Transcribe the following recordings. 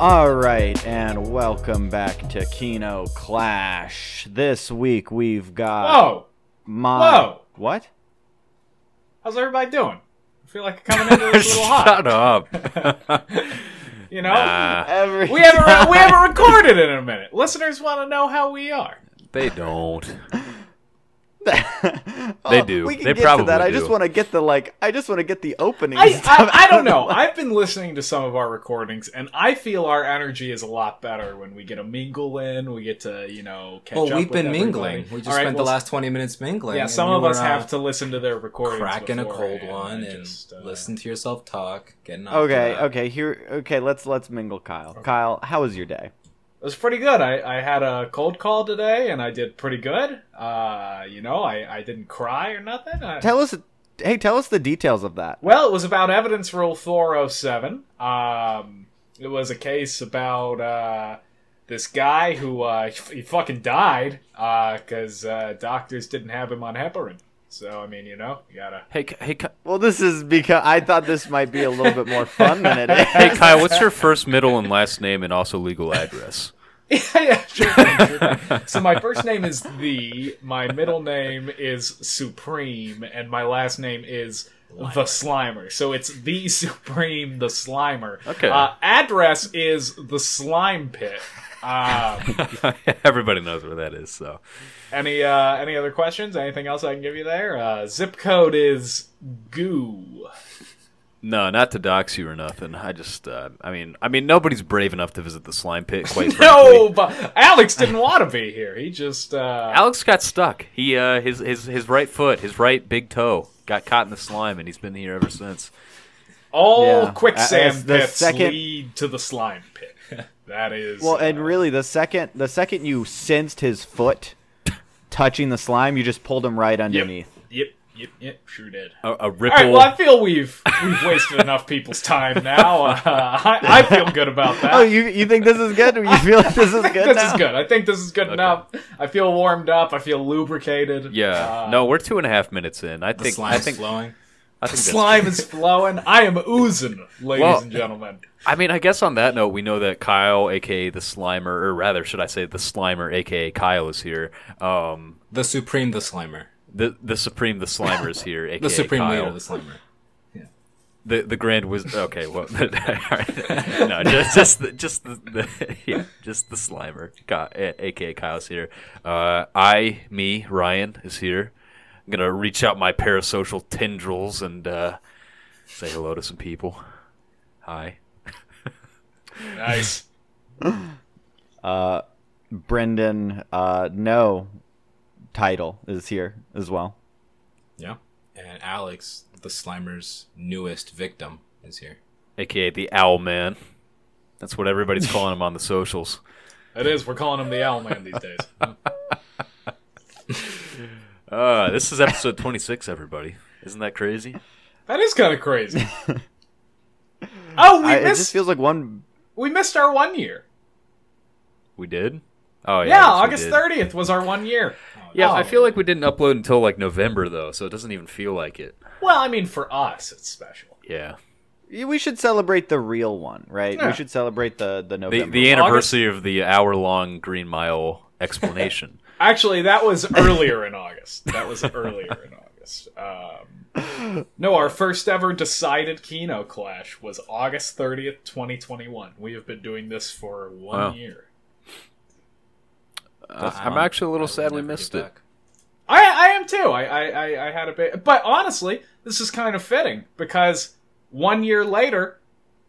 All right, and welcome back to Kino Clash. This week we've got... Whoa! What? How's everybody doing? I feel like coming into this a little hot. Shut up. You know? We haven't recorded it in a minute. Listeners want to know how we are. They don't. They do. We can they get probably to that. I just want to get the opening. I don't know. I've been listening to some of our recordings, and I feel our energy is a lot better when we get to mingle in. We get to catch up. Well, we've been mingling. We just spent the last 20 minutes mingling. Yeah, some of us have to listen to their recordings, cracking a cold one, and just, listen to yourself talk. Getting let's mingle, Kyle. Okay. Kyle, how was your day? It was pretty good. I had a cold call today, and I did pretty good. I didn't cry or nothing. Tell us the details of that. Well, it was about Evidence Rule 407. It was a case about this guy who he fucking died because doctors didn't have him on heparin. So, you gotta... Hey, well, this is because I thought this might be a little bit more fun than it is. Hey, Kyle, what's your first, middle, and last name and also legal address? yeah, sure. So my first name is The, my middle name is Supreme, and my last name is The Slimer. So it's The Supreme, The Slimer. Okay. Address is The Slime Pit. Everybody knows where that is. So, any other questions? Anything else I can give you there? Zip code is goo. No, not to dox you or nothing. I just, nobody's brave enough to visit the slime pit. Quite no, frankly. But Alex didn't want to be here. He just Alex got stuck. He his right foot, his right big toe, got caught in the slime, and he's been here ever since. Quicksand pits lead to the slime pit. That is well, and really, the second you sensed his foot touching the slime, you just pulled him right underneath. Yep. Sure did. A ripple. All right, well, I feel we've wasted enough people's time now. I feel good about that. Oh, you think this is good? You feel like this is good? I think this is good enough. I feel warmed up. I feel lubricated. Yeah. No, we're 2.5 minutes in. I think flowing. Slime is flowing. I am oozing, ladies and gentlemen. I guess on that note, we know that Kyle, a.k.a. the Slimer, or rather, should I say the Slimer, a.k.a. Kyle, is here. The Supreme the Slimer. The Supreme the Slimer is here, a.k.a. the Supreme Kyle. Leader the Slimer. Yeah. The Grand Wizard. Okay, well, no, just the Slimer, a.k.a. Kyle's here. Ryan, is here. I'm going to reach out my parasocial tendrils and say hello to some people. Hi. Nice. Brendan, no title, is here as well. Yeah. And Alex, the Slimer's newest victim, is here. A.k.a. the Owl Man. That's what everybody's calling him on the socials. It is. We're calling him the Owl Man these days. This is episode 26, everybody. Isn't that crazy? That is kind of crazy. It just feels like one. We missed our 1 year. We did? Oh yeah. Yeah, August 30th was our 1 year. Yeah, I feel like we didn't upload until like November though, so it doesn't even feel like it. Well, for us, it's special. Yeah. We should celebrate the real one, right? Yeah. We should celebrate the November. The anniversary of the hour-long Green Mile explanation. Actually, that was earlier in August. No, our first ever decided Kino Clash was August 30th, 2021. We have been doing this for 1 year. I'm actually a little sad we missed it. I am too. I had a bit. But honestly, this is kind of fitting because 1 year later...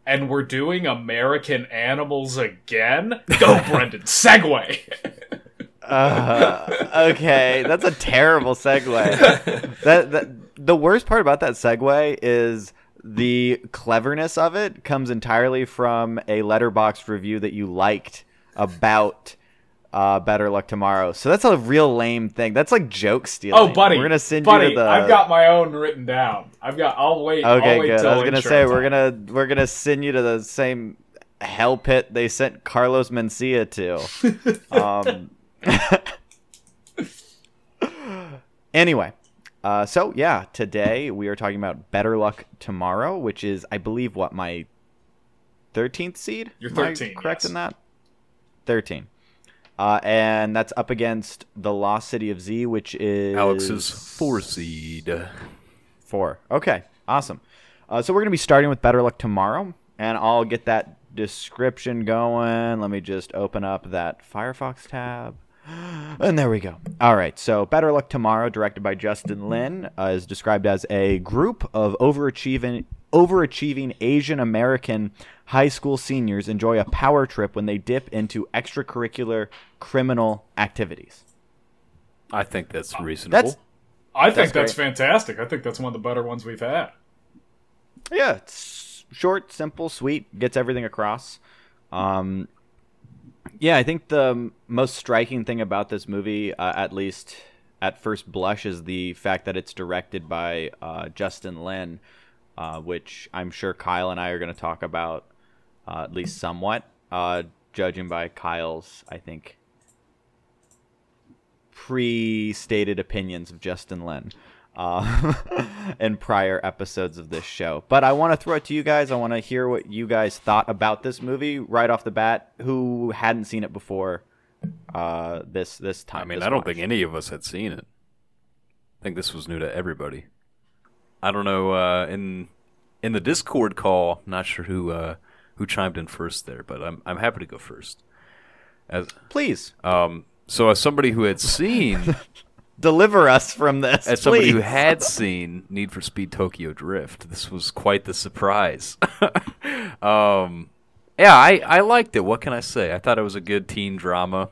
And we're doing American Animals again? Go, Brendan. Segue! Okay, that's a terrible segue. The worst part about that segue is the cleverness of it comes entirely from a Letterboxd review that you liked about... Better Luck Tomorrow. So that's a real lame thing. That's like joke stealing. Oh, buddy. We're going to send you to the... I've got my own written down. I'll wait. Okay, good. I was going to say, we're gonna send you to the same hell pit they sent Carlos Mencia to. Anyway. Today we are talking about Better Luck Tomorrow, which is, I believe, my 13th seed? You're 13. Am I correct in that? 13. And that's up against the Lost City of Z, which is... Alex's 4 seed. 4. Okay, awesome. So we're going to be starting with Better Luck Tomorrow, and I'll get that description going. Let me just open up that Firefox tab. And there we go. All right, so Better Luck Tomorrow, directed by Justin Lin, is described as a group of overachieving Asian American high school seniors enjoy a power trip when they dip into extracurricular criminal activities. I think that's reasonable. I think that's fantastic. I think that's one of the better ones we've had. Yeah, it's short, simple, sweet, gets everything across. Yeah, I think the most striking thing about this movie, at least at first blush, is the fact that it's directed by Justin Lin, which I'm sure Kyle and I are going to talk about at least somewhat, judging by Kyle's, I think, pre-stated opinions of Justin Lin in prior episodes of this show. But I want to throw it to you guys. I want to hear what you guys thought about this movie right off the bat, who hadn't seen it before this time. I mean, I don't think any of us had seen it. I think this was new to everybody. I don't know, in the Discord call, not sure who chimed in first there, but I'm happy to go first. Please. So as somebody who had seen... Deliver us from this, as somebody who had seen Need for Speed Tokyo Drift, this was quite the surprise. I liked it. What can I say? I thought it was a good teen drama.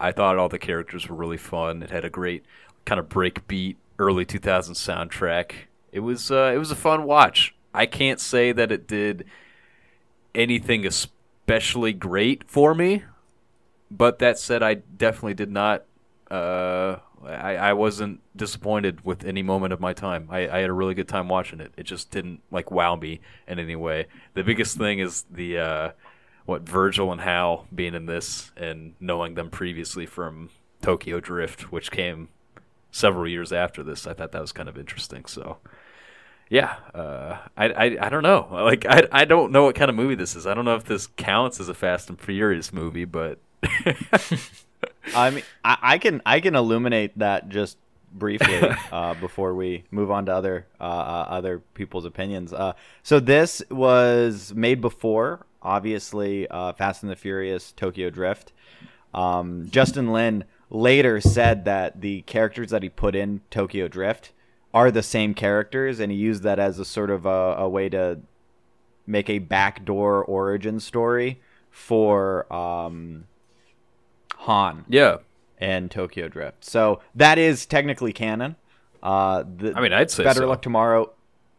I thought all the characters were really fun. It had a great kind of breakbeat early 2000s soundtrack. It was a fun watch. I can't say that it did anything especially great for me, but that said, I definitely did not... I wasn't disappointed with any moment of my time. I had a really good time watching it. It just didn't wow me in any way. The biggest thing is the Virgil and Hal being in this and knowing them previously from Tokyo Drift, which came several years after this. I thought that was kind of interesting. So yeah, I don't know. Like I don't know what kind of movie this is. I don't know if this counts as a Fast and Furious movie, but. I mean, I can illuminate that just briefly before we move on to other people's opinions. So this was made before, obviously, Fast and the Furious, Tokyo Drift. Justin Lin later said that the characters that he put in Tokyo Drift are the same characters, and he used that as a sort of a way to make a backdoor origin story for... Han, yeah, and Tokyo Drift. So that is technically canon. I'd say Better Luck Tomorrow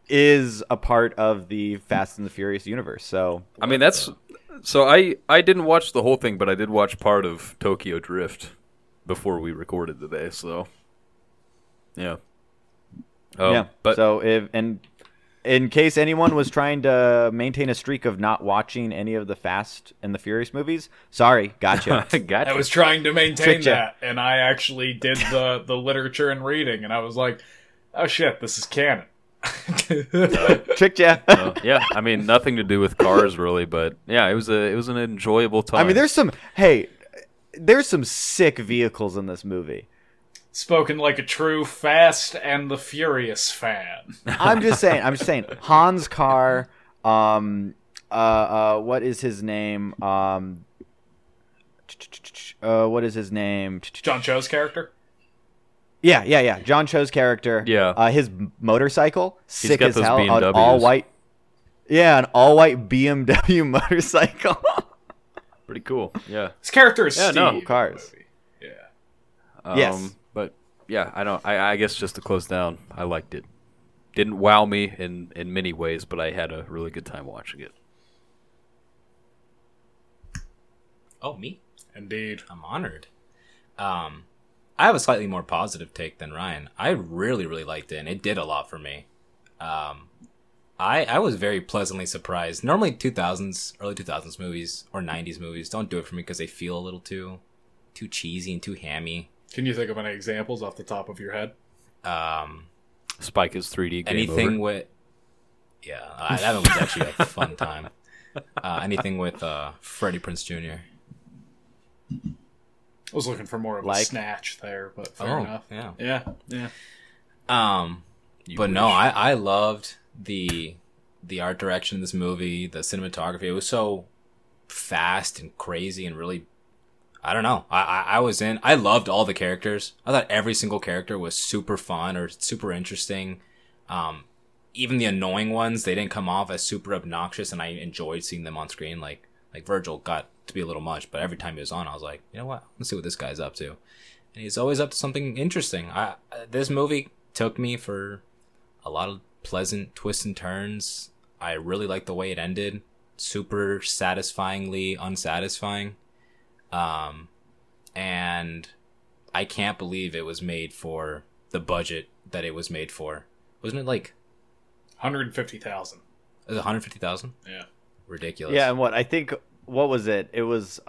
is a part of the Fast and the Furious universe. So I mean, that's so I didn't watch the whole thing, but I did watch part of Tokyo Drift before we recorded today. So yeah, But so in case anyone was trying to maintain a streak of not watching any of the Fast and the Furious movies, sorry, gotcha. I was trying to maintain that, and I actually did the literature and reading, and I was like, oh shit, this is canon. Tricked ya. Yeah, I mean, nothing to do with cars really, but yeah, it was an enjoyable time. I mean, there's some sick vehicles in this movie. Spoken like a true Fast and the Furious fan. I'm just saying. Han's car, what is his name? John Cho's character? Yeah. John Cho's character. Yeah. His motorcycle, sick as hell. BMWs. An all-white BMW motorcycle. Pretty cool, yeah. His character is Steve. No, cars. Yeah. Yes. Yeah, I don't. I guess just to close down, I liked it. Didn't wow me in many ways, but I had a really good time watching it. Oh, me? Indeed. I'm honored. I have a slightly more positive take than Ryan. I really, really liked it, and it did a lot for me. I was very pleasantly surprised. Normally, early 2000s movies or 90s movies don't do it for me because they feel a little too cheesy and too hammy. Can you think of any examples off the top of your head? Spike is 3D. Anything with, yeah, that one was actually a fun time. Anything with Freddie Prinze Jr. I was looking for more of a snatch there, but fair enough. Yeah. But no, I loved the art direction of this movie, the cinematography. It was so fast and crazy and really, I don't know. I loved all the characters. I thought every single character was super fun or super interesting. Even the annoying ones, they didn't come off as super obnoxious, and I enjoyed seeing them on screen. Like Virgil got to be a little much, but every time he was on, I was like, you know what? Let's see what this guy's up to. And he's always up to something interesting. This movie took me for a lot of pleasant twists and turns. I really liked the way it ended. Super satisfyingly unsatisfying. And I can't believe it was made for the budget that it was made for. Wasn't it like $150,000? Is it $150,000? Yeah. Ridiculous. Yeah, and what was it? It was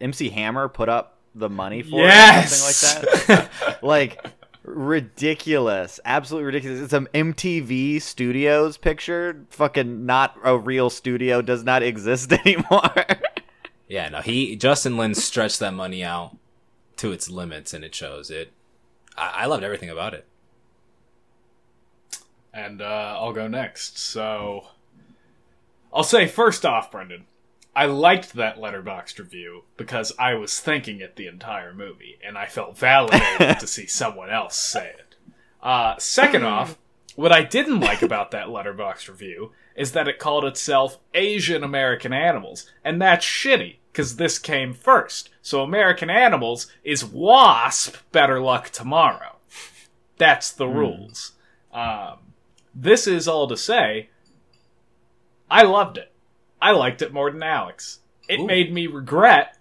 MC Hammer put up the money for it or something like that. Ridiculous. Absolutely ridiculous. It's an MTV Studios picture. Fucking not a real studio, does not exist anymore. Yeah, no, Justin Lin stretched that money out to its limits, and it shows. I loved everything about it. And I'll go next. So I'll say first off, Brendan, I liked that Letterboxd review because I was thinking it the entire movie, and I felt validated to see someone else say it. Second off, what I didn't like about that Letterboxd review is that it called itself Asian American Animals, and that's shitty, because this came first. So American Animals is WASP Better Luck Tomorrow. That's the rules. This is all to say, I loved it. I liked it more than Alex. It made me regret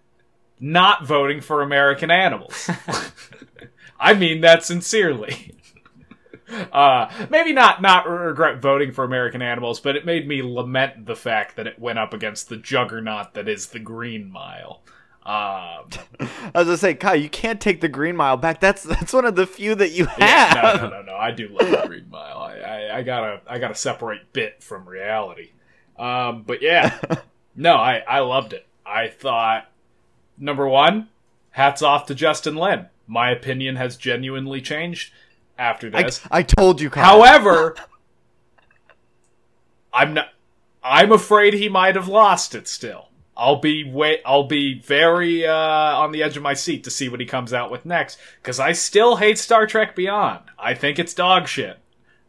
not voting for American Animals. I mean that sincerely. Maybe not regret voting for American Animals, but it made me lament the fact that it went up against the juggernaut that is the Green Mile. I was gonna say, Kyle, you can't take the Green Mile back. That's one of the few that you have. Yeah, no. I do love the Green Mile. I gotta separate bit from reality. But yeah, no, I loved it. I thought, number one, hats off to Justin Lin. My opinion has genuinely changed after this. I told you, Kyle. However, I'm afraid he might have lost it still. I'll be very on the edge of my seat to see what he comes out with next, because I still hate Star Trek Beyond. I think it's dog shit.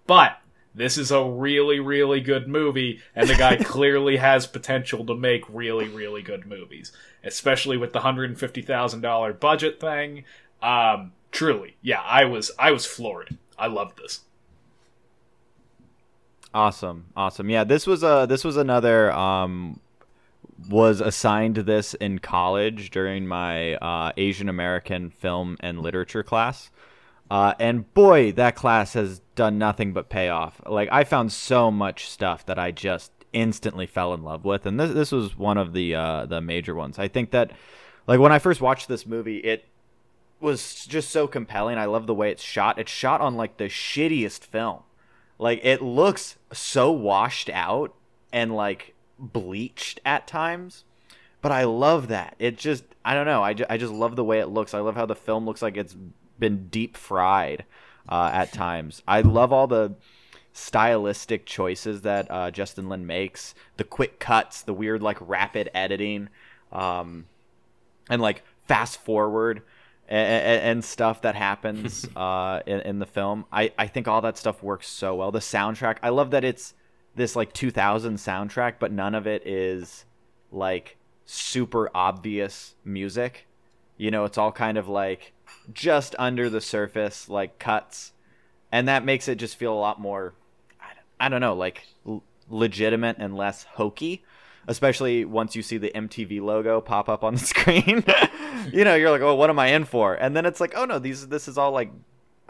But this is a really, really good movie, and the guy clearly has potential to make really, really good movies, especially with the $150,000 budget thing. Truly, yeah, I was floored. I loved this. Awesome. Yeah, this was another. Was assigned this in college during my Asian American film and literature class. And boy, that class has done nothing but pay off. I found so much stuff that I just instantly fell in love with, and this was one of the major ones. I think that, when I first watched this movie, it was just so compelling. I love the way it's shot. It's shot on the shittiest film. It looks so washed out and bleached at times. But I love that. It just, I don't know. I just love the way it looks. I love how the film looks like it's been deep fried at times. I love all the stylistic choices that Justin Lin makes, the quick cuts, the weird rapid editing, and fast forward and stuff that happens in the film. I think all that stuff works so well. The soundtrack, I love that it's this 2000 soundtrack, but none of it is super obvious music. It's all kind of just under the surface, cuts, and that makes it just feel a lot more, I don't know, legitimate and less hokey, especially once you see the MTV logo pop up on the screen. You're like, oh, what am I in for? And then it's like, oh no, this is all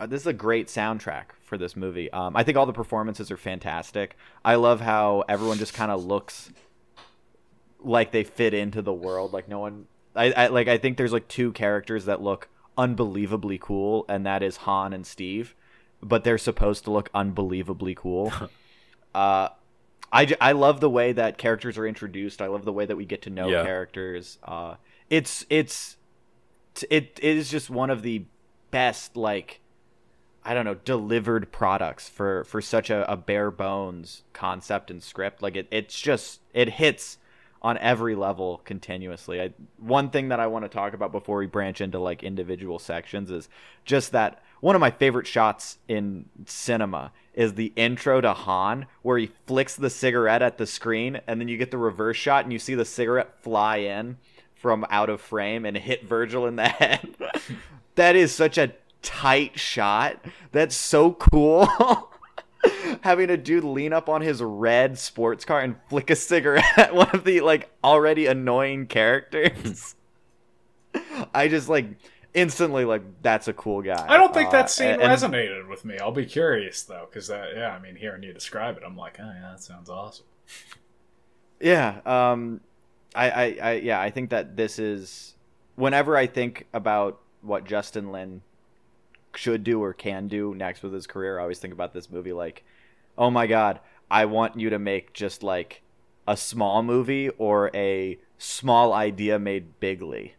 this is a great soundtrack for this movie. I think all the performances are fantastic. I love how everyone just kind of looks like they fit into the world. No one, I think there's two characters that look unbelievably cool, and that is Han and Steve, but they're supposed to look unbelievably cool. I love the way that characters are introduced. I love the way that we get to know characters. It is just one of the best, like, I don't know, delivered products for such a bare bones concept and script. Like it hits on every level continuously. One thing that I want to talk about before we branch into like individual sections is just that one of my favorite shots in cinema is the intro to Han, where he flicks the cigarette at the screen and then you get the reverse shot and you see the cigarette fly in from out of frame and hit Virgil in the head. That is such a tight shot. That's so cool. Having a dude lean up on his red sports car and flick a cigarette at one of the like already annoying characters. I just like instantly like, that's a cool guy. I don't think that scene resonated with me. I'll be curious though, because hearing you describe it, I'm like, oh yeah, that sounds awesome. Yeah, I think that this is, whenever I think about what Justin Lin should do or can do next with his career, I always think about this movie like, oh my god, I want you to make just like a small movie or a small idea made bigly,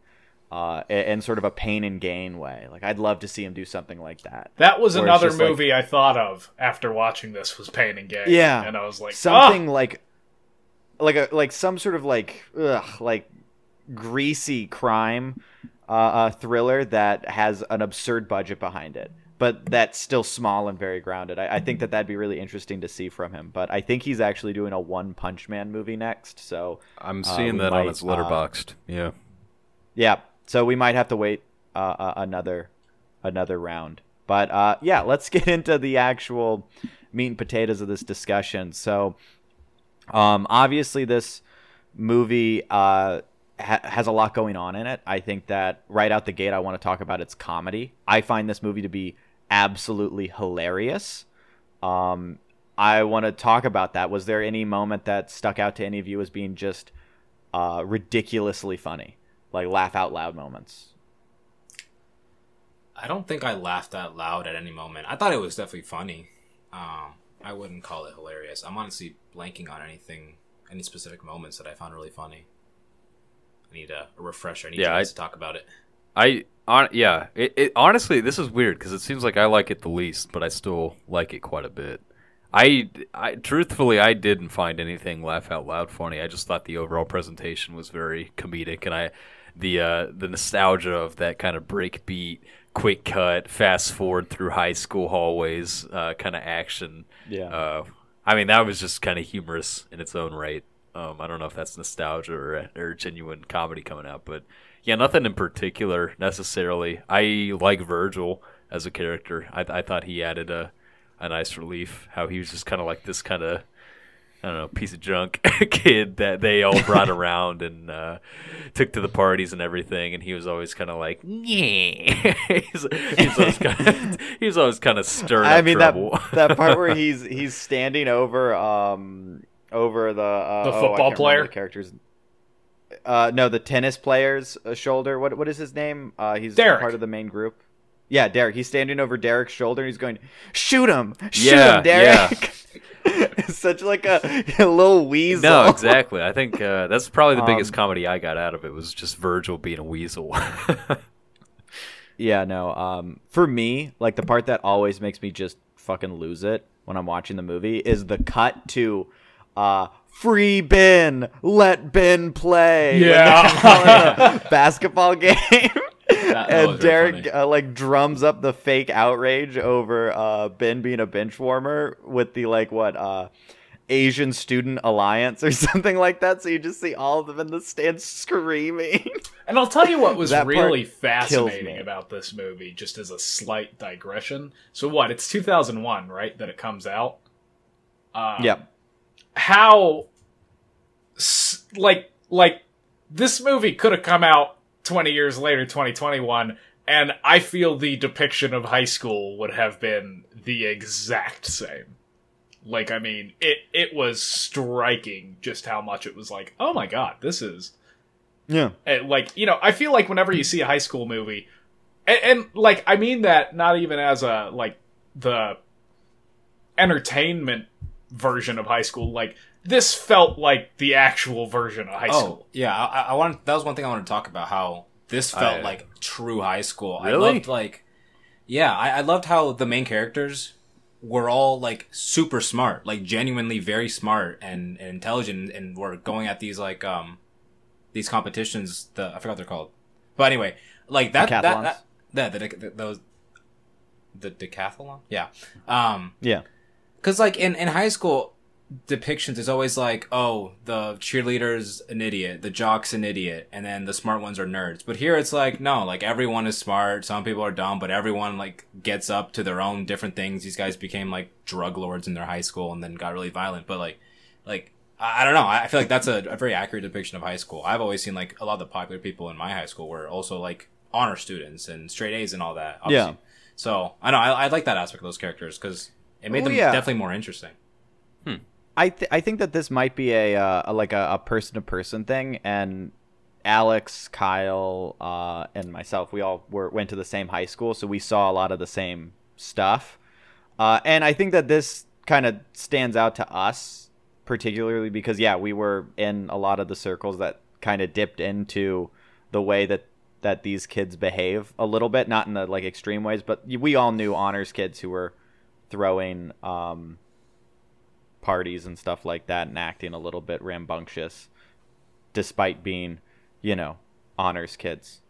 and sort of a Pain and Gain way. Like I'd love to see him do something like that. That was another movie like, I thought of after watching this was Pain and Gain. Yeah, and I was like, something like some sort of like greasy crime thriller that has an absurd budget behind it, but that's still small and very grounded. I think that'd be really interesting to see from him, but I think he's actually doing a One Punch Man movie next, so I'm seeing that on his Letterboxd. Yeah, so we might have to wait another round, but let's get into the actual meat and potatoes of this discussion. So obviously this movie has a lot going on in it. I think that right out the gate, I want to talk about its comedy. I find this movie to be absolutely hilarious. I want to talk about that. Was there any moment that stuck out to any of you as being just ridiculously funny? Like laugh out loud moments? I don't think I laughed out loud at any moment. I thought it was definitely funny. I wouldn't call it hilarious. I'm honestly blanking on any specific moments that I found really funny. I need a refresher. I need to talk about it. Honestly, this is weird because it seems like I like it the least, but I still like it quite a bit. I truthfully, I didn't find anything laugh out loud funny. I just thought the overall presentation was very comedic, and the nostalgia of that kind of breakbeat, quick cut, fast forward through high school hallways kind of action. Yeah. I mean, that was just kind of humorous in its own right. I don't know if that's nostalgia or genuine comedy coming out, but yeah, nothing in particular necessarily. I like Virgil as a character. I thought he added a nice relief, how he was just kind of like this kind of, I don't know, piece of junk kid that they all brought around and took to the parties and everything, and he was always kind of like, yeah. He was always kind of stirring up trouble. That part where he's standing over the football player, the characters. The tennis player's shoulder. What is his name? He's Derek. Part of the main group. Yeah, Derek. He's standing over Derek's shoulder and he's going, "Shoot him! Shoot him, Derek!" Yeah. It's such like a little weasel. No, exactly. I think that's probably the biggest comedy I got out of it, was just Virgil being a weasel. Yeah, no. For me, like the part that always makes me just fucking lose it when I'm watching the movie is the cut to free Ben, let Ben play. Yeah, a basketball game. And Derek like drums up the fake outrage over Ben being a bench warmer with the like Asian Student Alliance or something like that. So you just see all of them in the stands screaming. And I'll tell you what was really fascinating about this movie, just as a slight digression. So it's 2001, right? That it comes out. Yep. How like this movie could have come out 20 years later, 2021, and I feel the depiction of high school would have been the exact same. Like, I mean, it was striking just how much it was like, oh my god, this is... Yeah. Like, you know, I feel like whenever you see a high school movie, and like, I mean that not even as a, like, the entertainment version of high school, like, this felt like the actual version of high school. Yeah, I wanted, that was one thing I wanted to talk about, how this felt like true high school. Really? I loved, like, yeah, I loved how the main characters were all, like, super smart, like, genuinely very smart and intelligent, and were going at these, like, these competitions, I forgot what they're called. But anyway, like, the decathlon? Yeah. Yeah. Because, like, in high school depictions, is always like, oh, the cheerleader's an idiot, the jock's an idiot, and then the smart ones are nerds. But here it's like, no, like, everyone is smart, some people are dumb, but everyone, like, gets up to their own different things. These guys became, like, drug lords in their high school and then got really violent. But, like, I don't know. I feel like that's a very accurate depiction of high school. I've always seen, like, a lot of the popular people in my high school were also, like, honor students and straight A's and all that. Obviously. Yeah. So, I know, I like that aspect of those characters, because it made them definitely more interesting. Hmm. I think that this might be a person to person thing, and Alex, Kyle, and myself, we all went to the same high school, so we saw a lot of the same stuff, and I think that this kind of stands out to us particularly because we were in a lot of the circles that kind of dipped into the way that these kids behave a little bit, not in the like extreme ways, but we all knew honors kids who were throwing parties and stuff like that and acting a little bit rambunctious despite being, you know, honors kids,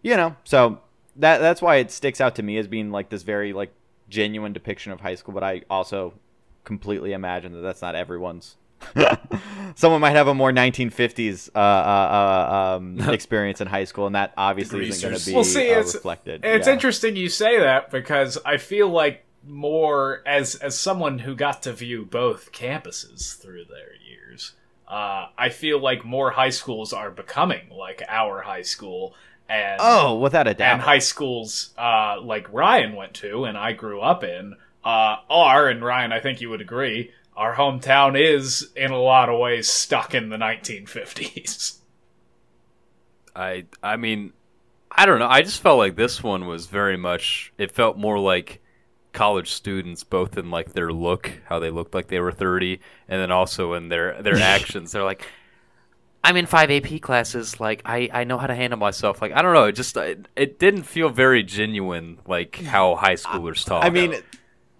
you know. So that's why it sticks out to me as being like this very like genuine depiction of high school, but I also completely imagine that that's not everyone's. Someone might have a more 1950s experience in high school, and that obviously isn't going to be reflected. It's interesting you say that, because I feel like more as someone who got to view both campuses through their years, I feel like more high schools are becoming like our high school, and without a doubt, and high schools like Ryan went to and I grew up in are, and Ryan, I think you would agree, our hometown is in a lot of ways stuck in the 1950s. I mean, I don't know, I just felt like this one was very much, it felt more like college students, both in like their look, how they looked like they were 30, and then also in their actions. They're like, I'm in 5 AP classes, like I know how to handle myself. Like, I don't know, it didn't feel very genuine, like how high schoolers talk. I mean,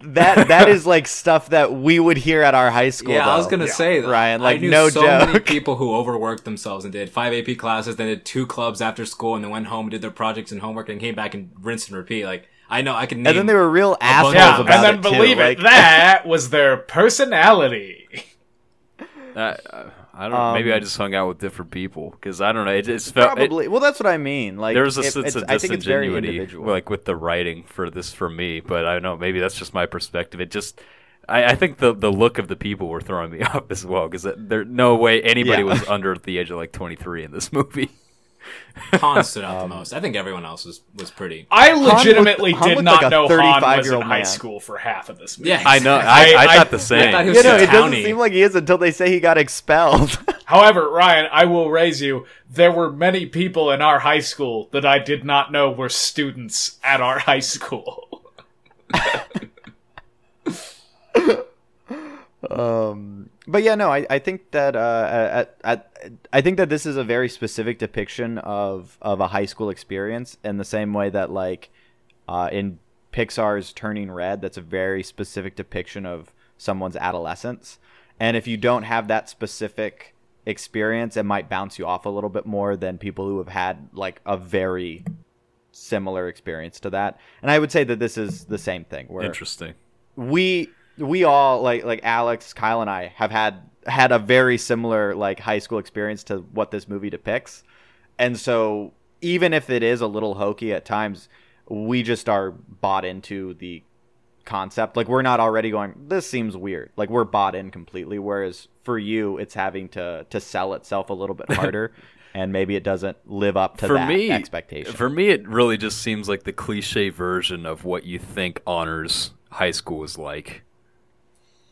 that is like stuff that we would hear at our high school. Yeah, though. I was gonna say, Ryan, like, I knew no so joke. Many people who overworked themselves and did 5 AP classes, then did 2 clubs after school, and then went home and did their projects and homework and came back and rinse and repeat. Like, I know, I can name. And then they were real assholes about it, and then believe it, that was their personality. I don't know, maybe I just hung out with different people, because I don't know, it just felt... Probably, well, that's what I mean. Like, there's a sense of disingenuity, like, with the writing for this for me, but I don't know, maybe that's just my perspective. It just... I think the look of the people were throwing me off as well, because there's no way anybody was under the age of, like, 23 in this movie. Han stood out the most. I think everyone else was pretty. I legitimately did not know Han was in high school for half of this movie. Yeah, I know. I thought the same. I thought he was it doesn't seem like he is until they say he got expelled. However, Ryan, I will raise you. There were many people in our high school that I did not know were students at our high school. But yeah, no, I think that I think that this is a very specific depiction of a high school experience, in the same way that like in Pixar's Turning Red, that's a very specific depiction of someone's adolescence. And if you don't have that specific experience, it might bounce you off a little bit more than people who have had like a very similar experience to that. And I would say that this is the same thing. Where interesting. We all like Alex, Kyle, and I have had a very similar like high school experience to what this movie depicts, and so even if it is a little hokey at times, we just are bought into the concept. Like, we're not already going, this seems weird. Like, we're bought in completely. Whereas for you, it's having to sell itself a little bit harder. And maybe it doesn't live up to that expectation. For me, it really just seems like the cliche version of what you think honors high school is like.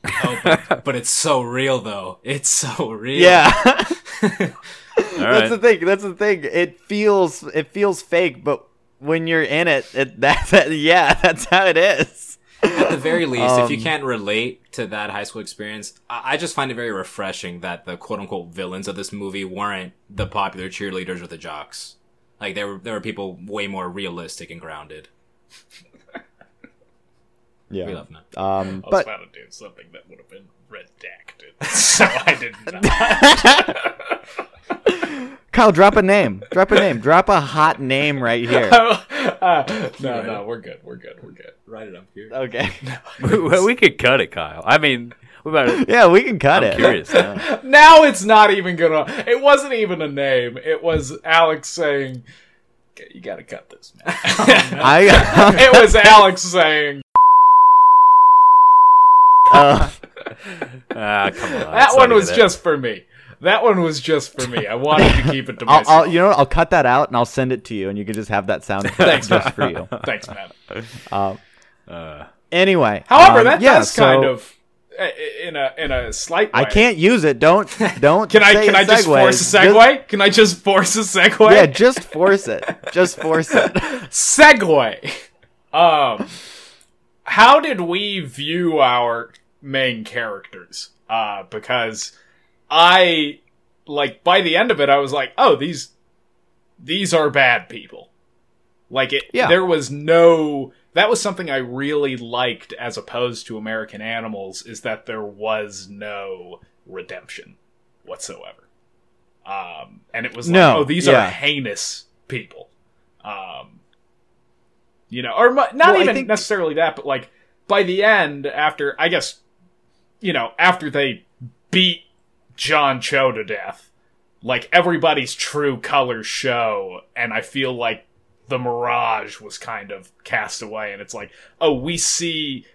Oh, but it's so real, though. It's so real. Yeah. That's the thing. It feels fake, but when you're in it, that's how it is. At the very least, if you can't relate to that high school experience, I just find it very refreshing that the quote-unquote villains of this movie weren't the popular cheerleaders or the jocks. Like, there were people way more realistic and grounded. Yeah. We love that. I was about to do something that would have been redacted, so I did not. Kyle, drop a name. Drop a hot name right here. No, we're good. Write it up here. Okay. We could cut it, Kyle. I mean, we can cut it. I'm curious. Now it's not even gonna. It wasn't even a name. It was Alex saying, "You gotta cut this." Now. It was Alex saying. Come on, that one was just for me. I wanted to keep it to myself. I'll cut that out and I'll send it to you, and you can just have that sound. Thanks, just for you. Thanks, Matt. Anyway, however, that does kind of in a slight way. I can't use it. Don't. Can I just force a segue? Can I just force a segue? Yeah, just force it. Segue. How did we view our main characters? Because I, like, by the end of it, I was like, oh, these are bad people. Like, there was no... That was something I really liked as opposed to American Animals, is that there was no redemption whatsoever. And it was these are heinous people. Necessarily that, but, like, by the end, after, I guess, after they beat John Cho to death, like, everybody's true colors show, and I feel like the mirage was kind of cast away, and it's like, oh, we see...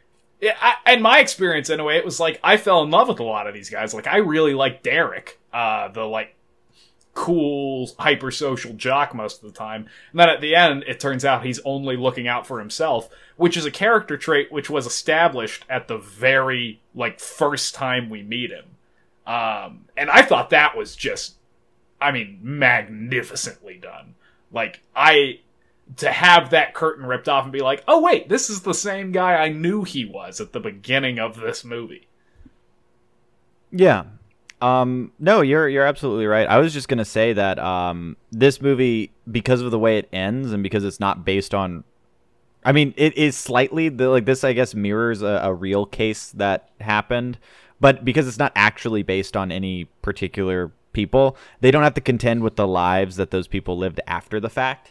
In my experience, anyway, it was like, I fell in love with a lot of these guys. Like, I really like Derek, the cool, hypersocial jock most of the time. And then at the end, it turns out he's only looking out for himself, which is a character trait which was established at the very, first time we meet him. And I thought that was just, magnificently done. Like, to have that curtain ripped off and be like, oh wait, this is the same guy I knew he was at the beginning of this movie. Yeah. No, you're absolutely right. I was just going to say that this movie, because of the way it ends and because it's not based on... I mean, it is slightly... this, I guess, mirrors a real case that happened. But because it's not actually based on any particular people, they don't have to contend with the lives that those people lived after the fact.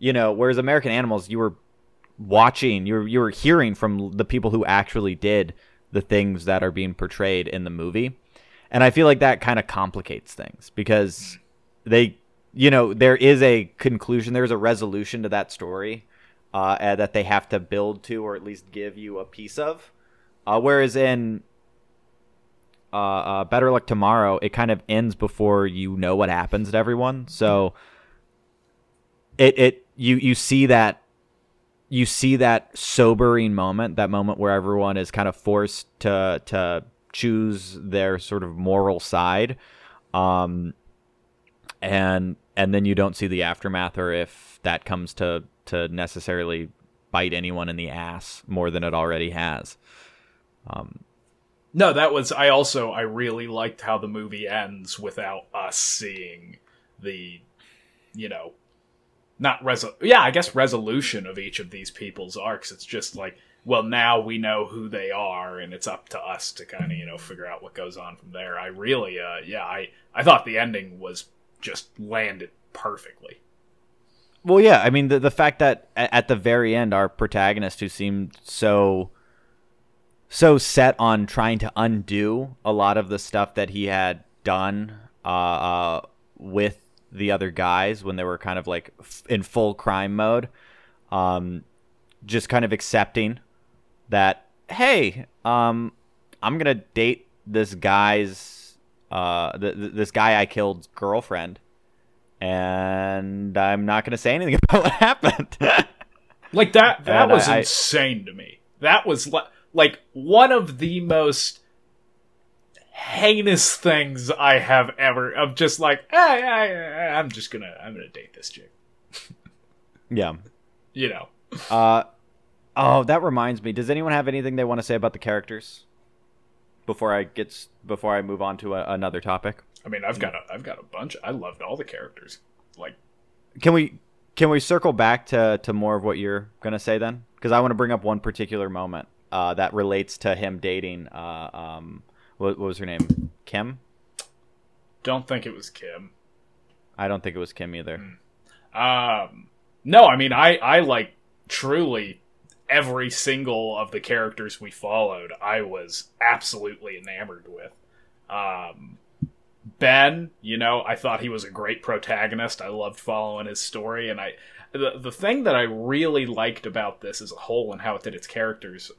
Whereas American Animals, you were watching... You were hearing from the people who actually did the things that are being portrayed in the movie. And I feel like that kind of complicates things because there is a conclusion. There is a resolution to that story that they have to build to, or at least give you a piece of. Whereas in Better Luck Tomorrow, it kind of ends before you know what happens to everyone. So you see that sobering moment, that moment where everyone is kind of forced to choose their sort of moral side, and then you don't see the aftermath, or if that comes to necessarily bite anyone in the ass more than it already has. I really liked how the movie ends without us seeing the resolution of each of these people's arcs. It's just like, well, now we know who they are, and it's up to us to kind of, figure out what goes on from there. I really, I thought the ending was just landed perfectly. Well, yeah, I mean, the fact that at the very end, our protagonist, who seemed so set on trying to undo a lot of the stuff that he had done with the other guys when they were kind of like in full crime mode, just kind of accepting that, hey, I'm gonna date this guy's this guy I killed's girlfriend, and I'm not gonna say anything about what happened. Like that was insane to me. That was like one of the most heinous things I have ever, of just like, hey, I'm just gonna date this chick. Yeah. Oh, that reminds me. Does anyone have anything they want to say about the characters before I move on to another topic? I mean, I've got a bunch. I loved all the characters. Like, can we circle back to more of what you're gonna say then? Because I want to bring up one particular moment that relates to him dating. What was her name? Kim? Don't think it was Kim. I don't think it was Kim either. No, I mean, I like truly. Every single of the characters we followed, I was absolutely enamored with. Ben, you know, I thought he was a great protagonist. I loved following his story. And the thing that I really liked about this as a whole and how it did its characters,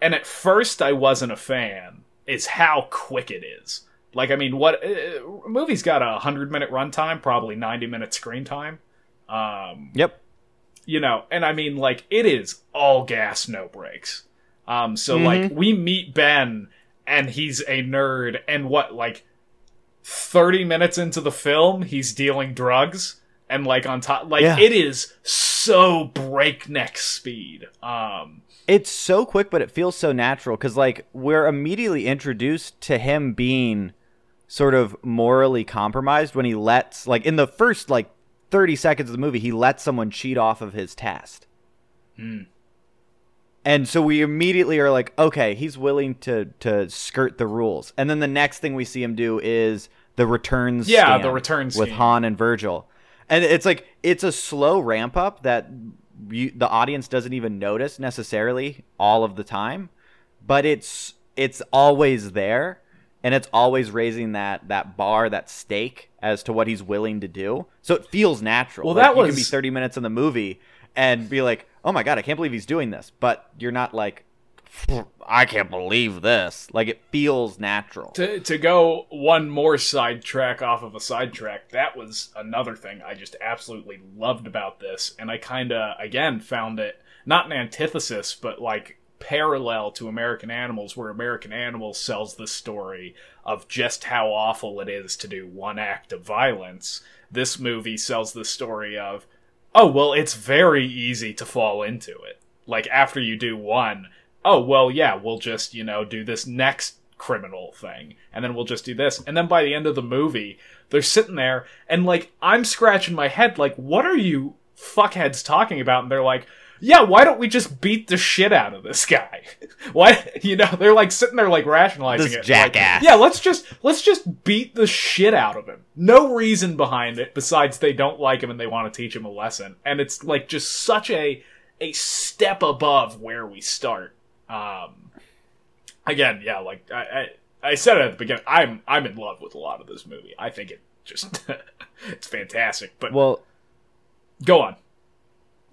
and at first I wasn't a fan, is how quick it is. Like, I mean, movie's got a 100-minute runtime, probably 90-minute screen time. Yep. You know, and I mean, like, it is all gas, no brakes. So, like, we meet Ben, and he's a nerd, and 30 minutes into the film, he's dealing drugs, and, like, on top, like, it is so breakneck speed. It's so quick, but it feels so natural, because, like, we're immediately introduced to him being sort of morally compromised when he lets, like, in the first, like, 30 seconds of the movie, he lets someone cheat off of his test. And so we immediately are like, okay, he's willing to skirt the rules. And then the next thing we see him do is the returns with Han and Virgil. And it's like, it's a slow ramp up that the audience doesn't even notice necessarily all of the time, but it's always there. And it's always raising that bar, that stake as to what he's willing to do. So it feels natural. Well, that you can be 30 minutes in the movie and be like, oh my God, I can't believe he's doing this. But you're not like, I can't believe this. Like, it feels natural. To go one more sidetrack off of a sidetrack, that was another thing I just absolutely loved about this. And I kind of, again, found it not an antithesis, but like, parallel to American Animals, where American Animals sells the story of just how awful it is to do one act of violence. This movie sells the story of, oh, well, it's very easy to fall into it. Like, after you do one, oh, well, yeah, we'll just, you know, do this next criminal thing, and then we'll just do this. And then by the end of the movie, they're sitting there, and, like, I'm scratching my head, like, what are you fuckheads talking about? And they're like, yeah, why don't we just beat the shit out of this guy? Why, you know, they're like sitting there like rationalizing this jackass. Like, yeah, let's just beat the shit out of him. No reason behind it besides they don't like him and they want to teach him a lesson. And it's like just such a step above where we start. Again, yeah, like I said it at the beginning, I'm in love with a lot of this movie. I think it just it's fantastic. But well, go on.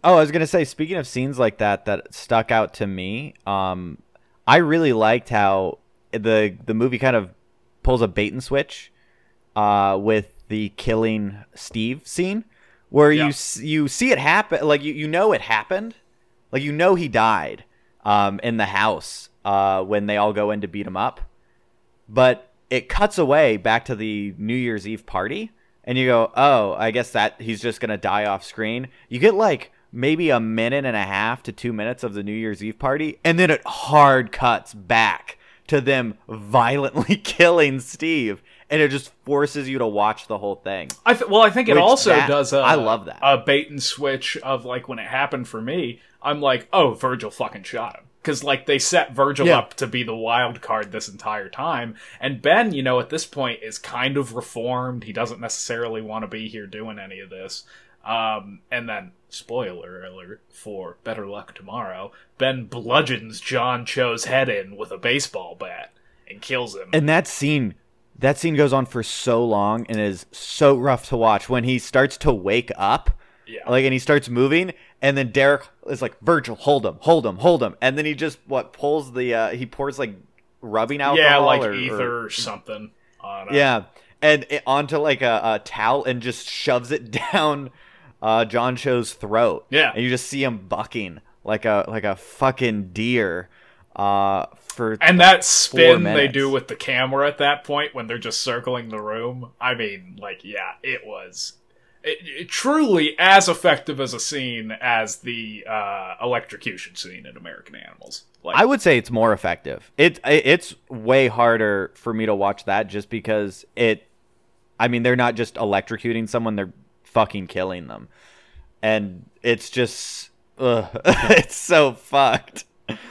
Oh, I was going to say, speaking of scenes like that stuck out to me, I really liked how the movie kind of pulls a bait and switch with the killing Steve scene, where you see it happen, like, you know it happened, like, you know he died in the house when they all go in to beat him up, but it cuts away back to the New Year's Eve party, and you go, oh, I guess that he's just going to die off screen. You get, like, maybe a minute and a half to 2 minutes of the New Year's Eve party, and then it hard cuts back to them violently killing Steve, and it just forces you to watch the whole thing. I think it also does I love that. A bait and switch of, like, when it happened for me, I'm like, oh, Virgil fucking shot him. Because, like, they set Virgil up to be the wild card this entire time. And Ben, you know, at this point is kind of reformed. He doesn't necessarily want to be here doing any of this. And then, spoiler alert for Better Luck Tomorrow, Ben bludgeons John Cho's head in with a baseball bat and kills him. And that scene goes on for so long and is so rough to watch when he starts to wake up. Yeah. Like, and he starts moving, and then Derek is like, Virgil, hold him. And then he just, pulls the, he pours, like, rubbing alcohol. Yeah, like ether or something. On and onto, like, a towel and just shoves it down John Cho's throat. Yeah. And you just see him bucking like a fucking deer for And like that spin they do with the camera at that point when they're just circling the room. I mean, like, yeah, it was truly as effective as a scene as the electrocution scene in American Animals. Like, I would say it's more effective. It's way harder for me to watch that just because it... I mean, they're not just electrocuting someone, they're fucking killing them. And it's just... it's so fucked.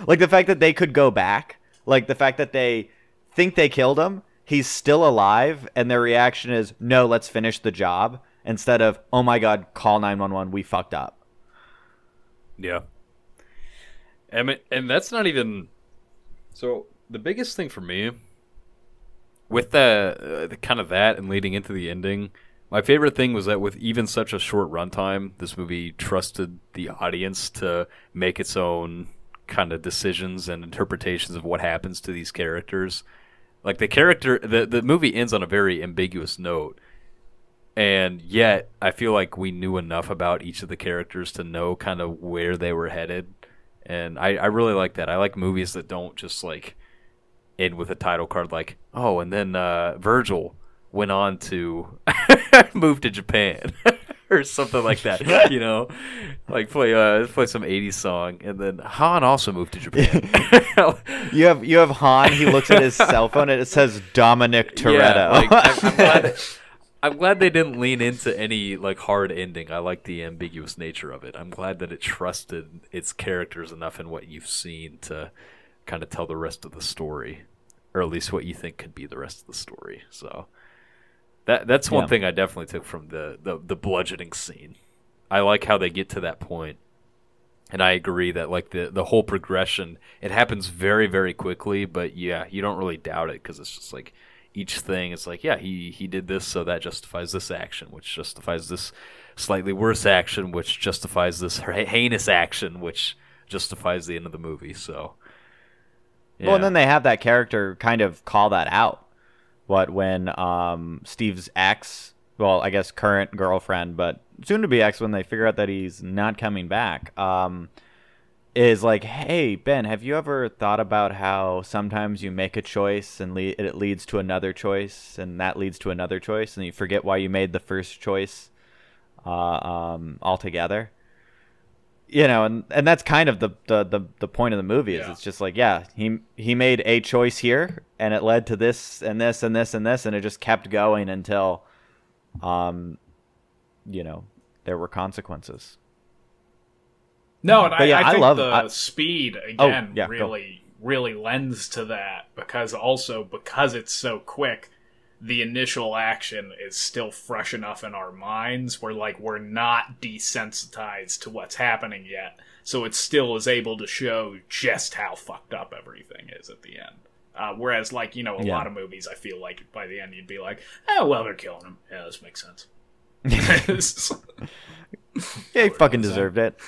Like, the fact that they could go back, like, the fact that they think they killed him, he's still alive, and their reaction is, no, let's finish the job, instead of, oh my god, call 911, we fucked up. Yeah. I mean, and that's not even... So, the biggest thing for me... With the kind of that and leading into the ending, my favorite thing was that with even such a short runtime, this movie trusted the audience to make its own kind of decisions and interpretations of what happens to these characters. Like the movie ends on a very ambiguous note, and yet I feel like we knew enough about each of the characters to know kind of where they were headed, and I really like that. I like movies that don't just like... end with a title card like, oh, and then Virgil went on to move to Japan or something like that, you know, like play some 80s song, and then Han also moved to Japan. you have Han. He looks at his cell phone and it says Dominic Toretto. Yeah, like, I'm glad they didn't lean into any like hard ending. I like the ambiguous nature of it. I'm glad that it trusted its characters enough in what you've seen to kind of tell the rest of the story, or at least what you think could be the rest of the story. So that's one thing I definitely took from the bludgeoning scene. I like how they get to that point. And I agree that like the whole progression, it happens very, very quickly, but yeah, you don't really doubt it. 'Cause it's just like each thing, it's like, yeah, he did this. So that justifies this action, which justifies this slightly worse action, which justifies this heinous action, which justifies the end of the movie. So, yeah. Well, and then they have that character kind of call that out. But when Steve's ex, well, I guess current girlfriend, but soon to be ex, when they figure out that he's not coming back, is like, hey, Ben, have you ever thought about how sometimes you make a choice and it leads to another choice, and that leads to another choice, and you forget why you made the first choice altogether? You know, and that's kind of the point of the movie is it's just like, yeah, he made a choice here and it led to this and this and this and this, and it just kept going until, you know, there were consequences. No, and I love the speed again. Really lends to that because it's so quick. The initial action is still fresh enough in our minds where, like, we're not desensitized to what's happening yet. So it still is able to show just how fucked up everything is at the end. Whereas, like, you know, a lot of movies, I feel like by the end you'd be like, oh, well, they're killing him. Yeah, this makes sense. Yeah, he fucking deserved it.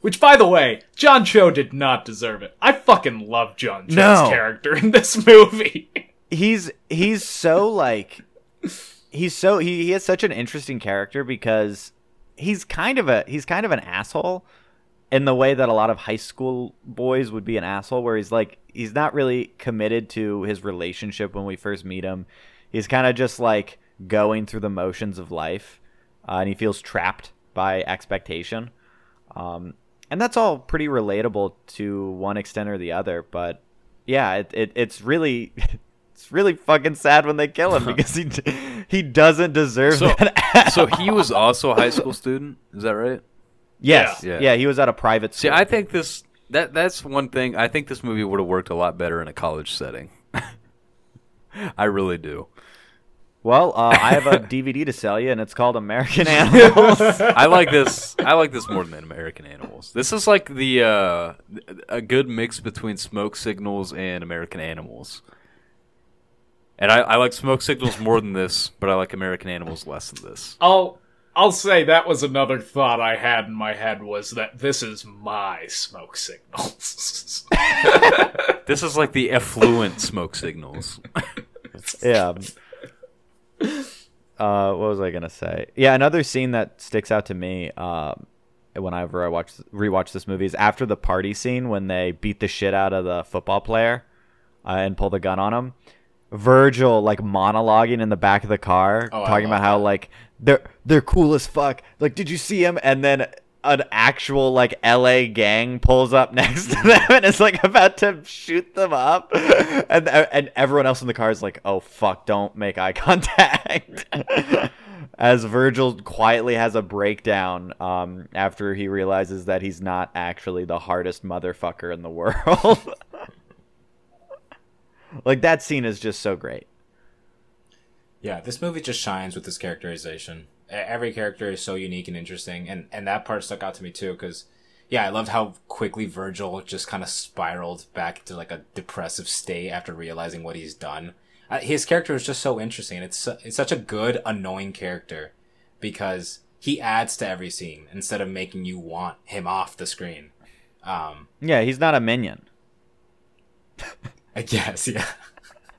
Which, by the way, John Cho did not deserve it. I fucking love John Cho's character in this movie. He's so like, he has such an interesting character because he's kind of an asshole in the way that a lot of high school boys would be an asshole, where he's like, he's not really committed to his relationship when we first meet him. He's kind of just like going through the motions of life, and he feels trapped by expectation. And that's all pretty relatable to one extent or the other, but yeah, it's really... It's really fucking sad when they kill him because he doesn't deserve that. So he was also a high school student, is that right? Yes. Yeah, he was at a private school. See, I think that's one thing. I think this movie would have worked a lot better in a college setting. I really do. Well, I have a DVD to sell you, and it's called American Animals. I like this more than American Animals. This is like the a good mix between Smoke Signals and American Animals. And I like Smoke Signals more than this, but I like American Animals less than this. I'll say that was another thought I had in my head, was that this is my Smoke Signals. This is like the effluent Smoke Signals. Yeah. What was I going to say? Yeah, another scene that sticks out to me whenever I rewatch this movie is after the party scene when they beat the shit out of the football player and pull the gun on him. Virgil like monologuing in the back of the car, talking about how like they're cool as fuck. Like, did you see him? And then an actual like LA gang pulls up next to them and is like about to shoot them up, and everyone else in the car is like, oh fuck, don't make eye contact. As Virgil quietly has a breakdown after he realizes that he's not actually the hardest motherfucker in the world. Like, that scene is just so great. Yeah, this movie just shines with this characterization. Every character is so unique and interesting, and that part stuck out to me too, because, yeah, I loved how quickly Virgil just kind of spiraled back into, like, a depressive state after realizing what he's done. His character is just so interesting. It's such a good, annoying character, because he adds to every scene instead of making you want him off the screen. Yeah, he's not a minion. I guess, yeah.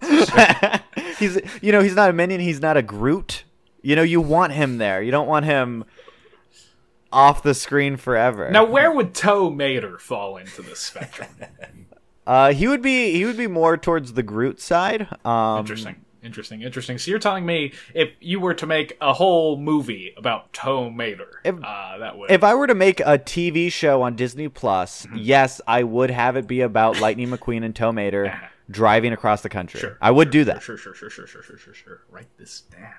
Sure. He's not a minion, he's not a Groot. You know, you want him there. You don't want him off the screen forever. Now, where would Toe Mater fall into this spectrum? He would be more towards the Groot side. Interesting. So you're telling me if you were to make a whole movie about Toe Mater, that would... If I were to make a TV show on Disney+, yes, I would have it be about Lightning McQueen and Toe Mater driving across the country. Sure, I would do that. Sure. Write this down.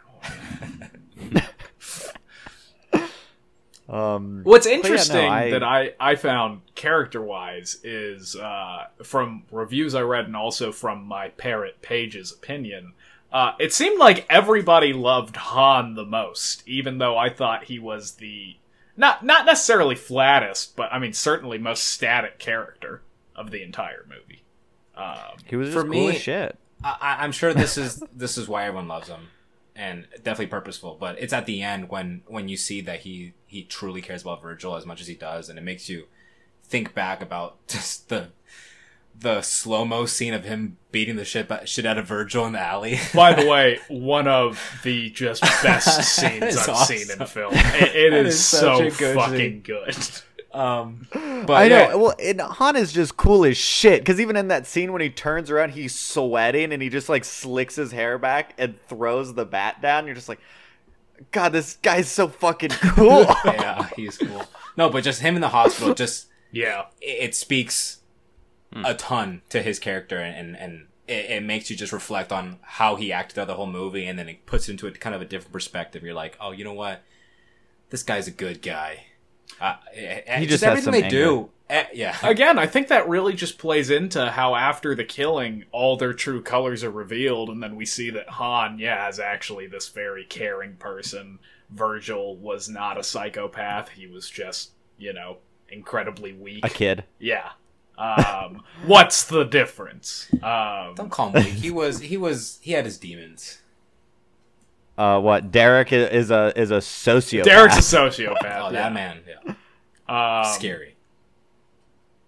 What's interesting that I found character-wise is from reviews I read and also from my parrot Paige's opinion, it seemed like everybody loved Han the most, even though I thought he was the not necessarily flattest, but I mean certainly most static character of the entire movie. He was just cool as shit. I'm sure this is why everyone loves him. And definitely purposeful, but it's at the end when you see that he truly cares about Virgil as much as he does, and it makes you think back about just the slow-mo scene of him beating the shit out of Virgil in the alley. By the way, one of the just best scenes I've awesome. Seen in film. It is so good fucking scene. Good. But I know. Yeah. Well, and Han is just cool as shit, because even in that scene when he turns around, he's sweating and he just like slicks his hair back and throws the bat down. You're just like, God, this guy's so fucking cool. Yeah, he's cool. No, but just him in the hospital, just yeah, it speaks a ton to his character, and it makes you just reflect on how he acted out the whole movie, and then it puts into it kind of a different perspective. You're like, oh, you know what? This guy's a good guy. He just everything they anger. Do yeah. Again, I think that really just plays into how after the killing all their true colors are revealed, and then we see that Han is actually this very caring person. Virgil was not a psychopath, he was just, you know, incredibly weak, a kid. Yeah. What's the difference? Don't call him weak. He had his demons. Derek is a sociopath. Derek's a sociopath. Oh, that man. Yeah. Scary.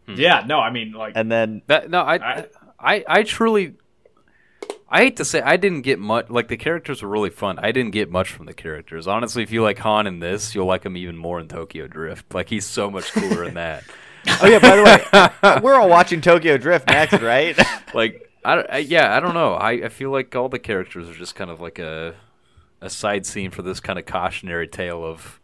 Yeah, no, I mean, like, and then that, no, I truly, I hate to say, I didn't get much. Like, the characters were really fun. I didn't get much from the characters. Honestly, if you like Han in this, you'll like him even more in Tokyo Drift. Like, he's so much cooler in that. Oh yeah, by the way, we're all watching Tokyo Drift next, right? Like. I don't know. I feel like all the characters are just kind of like a side scene for this kind of cautionary tale of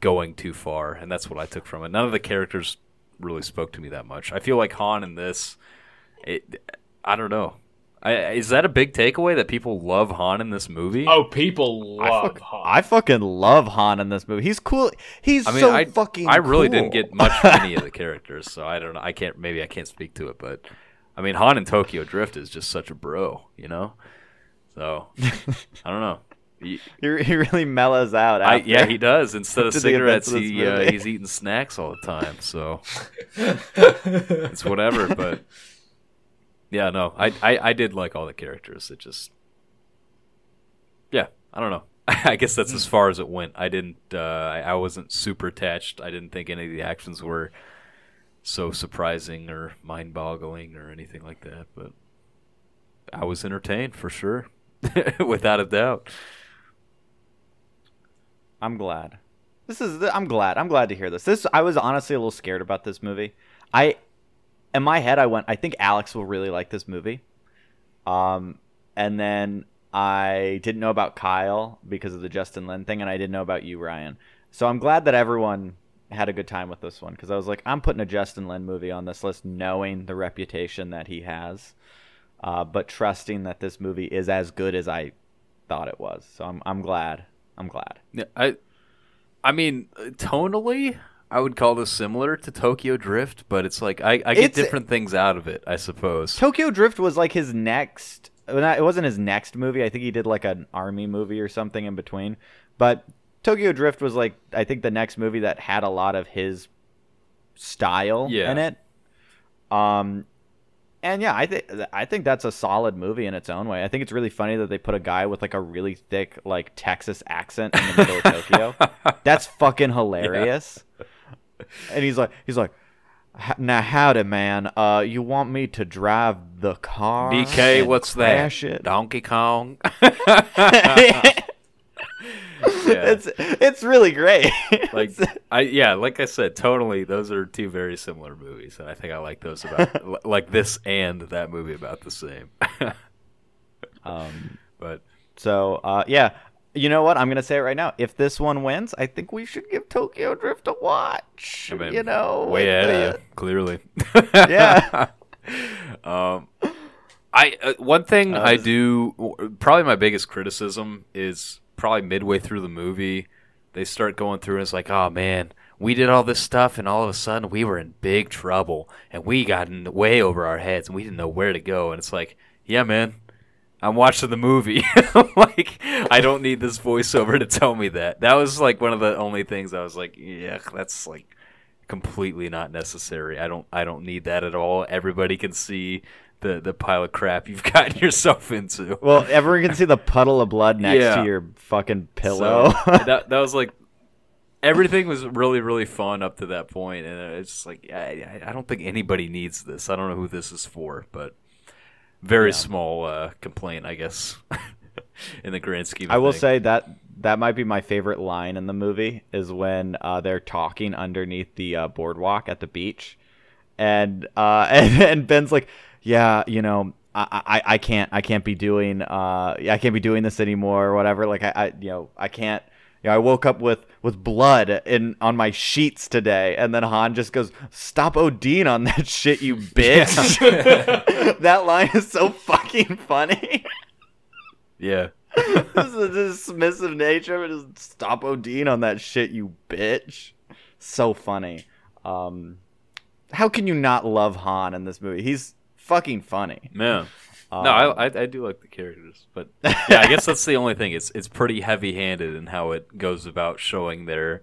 going too far, and that's what I took from it. None of the characters really spoke to me that much. I feel like Han in this, I don't know. Is that a big takeaway that people love Han in this movie? Oh, people love Han. I fucking love Han in this movie. He's cool. I really didn't get much from any of the characters, so I don't know. Maybe I can't speak to it, but... I mean, Han in Tokyo Drift is just such a bro, you know? So, I don't know. He really mellows out. Yeah, he does. Instead of cigarettes, he's eating snacks all the time. So, it's whatever. But, yeah, no, I did like all the characters. It just, yeah, I don't know. I guess that's as far as it went. I didn't, I wasn't super attached. I didn't think any of the actions were so surprising or mind-boggling or anything like that, but I was entertained for sure, without a doubt. I'm glad. I'm glad to hear this. I was honestly a little scared about this movie. In my head, I went, I think Alex will really like this movie. And then I didn't know about Kyle because of the Justin Lin thing, and I didn't know about you, Ryan. So I'm glad that everyone had a good time with this one, because I was like, I'm putting a Justin Lin movie on this list knowing the reputation that he has, but trusting that this movie is as good as I thought it was. So I'm glad. I'm glad. Yeah, I mean, tonally, I would call this similar to Tokyo Drift, but it's like I get different things out of it, I suppose. Tokyo Drift was like his next... It wasn't his next movie. I think he did like an army movie or something in between. But Tokyo Drift was like, I think, the next movie that had a lot of his style in it. And yeah, I think that's a solid movie in its own way. I think it's really funny that they put a guy with like a really thick like Texas accent in the middle of Tokyo. That's fucking hilarious. Yeah. And he's like, now howdy, man. You want me to drive the car? DK, what's that? It? Donkey Kong. Yeah. It's really great. Like like I said, totally, those are two very similar movies, and I think I like those about like this and that movie about the same. But so yeah, you know what? I'm gonna say it right now. If this one wins, I think we should give Tokyo Drift a watch. I mean, you know, way ahead of you, clearly. Yeah. One thing I do, probably my biggest criticism is, probably midway through the movie, they start going through and it's like, oh man, we did all this stuff and all of a sudden we were in big trouble and we got way over our heads and we didn't know where to go. And it's like, yeah man, I'm watching the movie. Like, I don't need this voiceover to tell me that. That was like one of the only things I was like, yeah, that's like completely not necessary. I don't need that at all. Everybody can see the pile of crap you've gotten yourself into. Well, everyone can see the puddle of blood next to your fucking pillow. So, that was like, everything was really, really fun up to that point, and it's just like, I don't think anybody needs this. I don't know who this is for, but very small complaint, I guess, in the grand scheme of things. I will say that might be my favorite line in the movie is when they're talking underneath the boardwalk at the beach, and Ben's like, yeah, you know, I can't be doing this anymore or whatever. Like I can't. You know, I woke up with blood on my sheets today, and then Han just goes, "Stop ODing on that shit, you bitch." Yeah. That line is so fucking funny. Yeah. This is the dismissive nature of it. Is stop ODing on that shit, you bitch. So funny. How can you not love Han in this movie? He's fucking funny, man. No, I do like the characters, but yeah, I guess that's the only thing. It's pretty heavy-handed in how it goes about showing their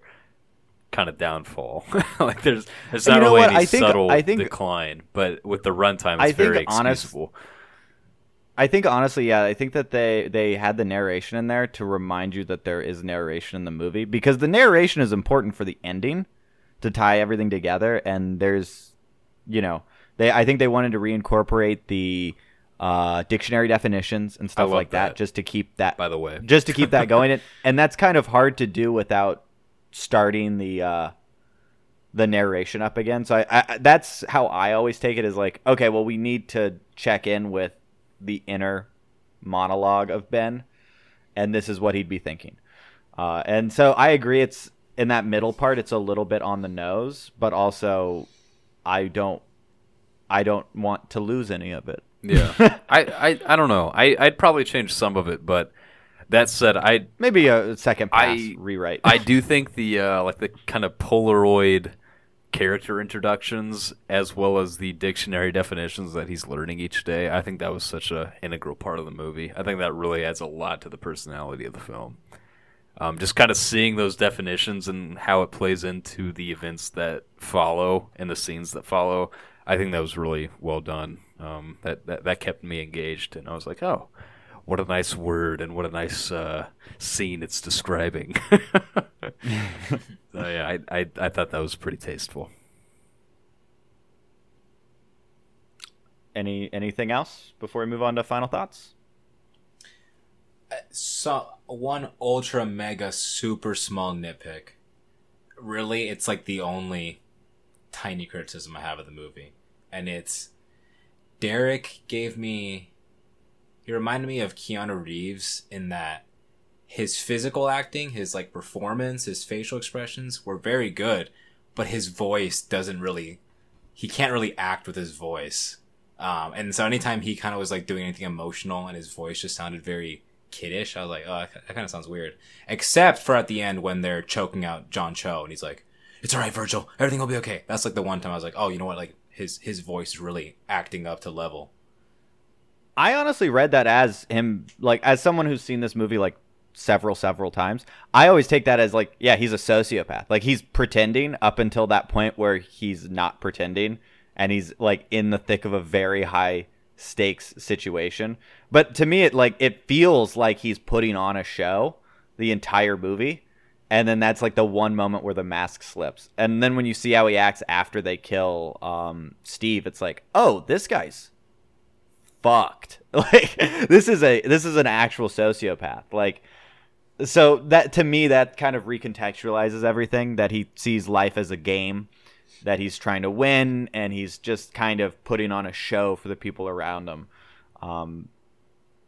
kind of downfall. Like there's not really any subtle decline, but with the runtime, it's very excusable. I think honestly, yeah, I think that they had the narration in there to remind you that there is narration in the movie, because the narration is important for the ending to tie everything together, and there's, you know. I think they wanted to reincorporate the dictionary definitions and stuff like that, just to keep that. By the way, just to keep that going, and that's kind of hard to do without starting the narration up again. So I that's how I always take it, is like, okay, well, we need to check in with the inner monologue of Ben, and this is what he'd be thinking. And so I agree. It's in that middle part. It's a little bit on the nose, but also I don't want to lose any of it. Yeah. I don't know. I'd probably change some of it, but that said, maybe a second pass rewrite. I do think the like the kind of Polaroid character introductions, as well as the dictionary definitions that he's learning each day, I think that was such an integral part of the movie. I think that really adds a lot to the personality of the film. Just kind of seeing those definitions and how it plays into the events that follow and the scenes that follow, I think that was really well done. That kept me engaged, and I was like, "Oh, what a nice word, and what a nice scene it's describing." So yeah, I thought that was pretty tasteful. Anything else before we move on to final thoughts? So one ultra mega super small nitpick. Really, it's like the only tiny criticism I have of the movie, and it's Derek gave me He reminded me of Keanu Reeves in that his physical acting, his like performance, his facial expressions were very good, but his voice doesn't really, he can't really act with his voice. And so anytime he kind of was like doing anything emotional and his voice just sounded very kiddish, I was like, oh, that kind of sounds weird. Except for at the end when they're choking out John Cho and he's like, it's all right, Virgil, everything will be okay. That's like the one time I was like, oh, you know what? Like his voice is really acting up to level. I honestly read that as him, like as someone who's seen this movie like several times. I always take that as like, yeah, he's a sociopath. Like he's pretending up until that point where he's not pretending. And he's like in the thick of a very high stakes situation. But to me, it feels like he's putting on a show the entire movie. And then that's like the one moment where the mask slips. And then when you see how he acts after they kill Steve, it's like, oh, this guy's fucked. Like this is an actual sociopath. Like, so that to me, that kind of recontextualizes everything, that he sees life as a game that he's trying to win, and he's just kind of putting on a show for the people around him.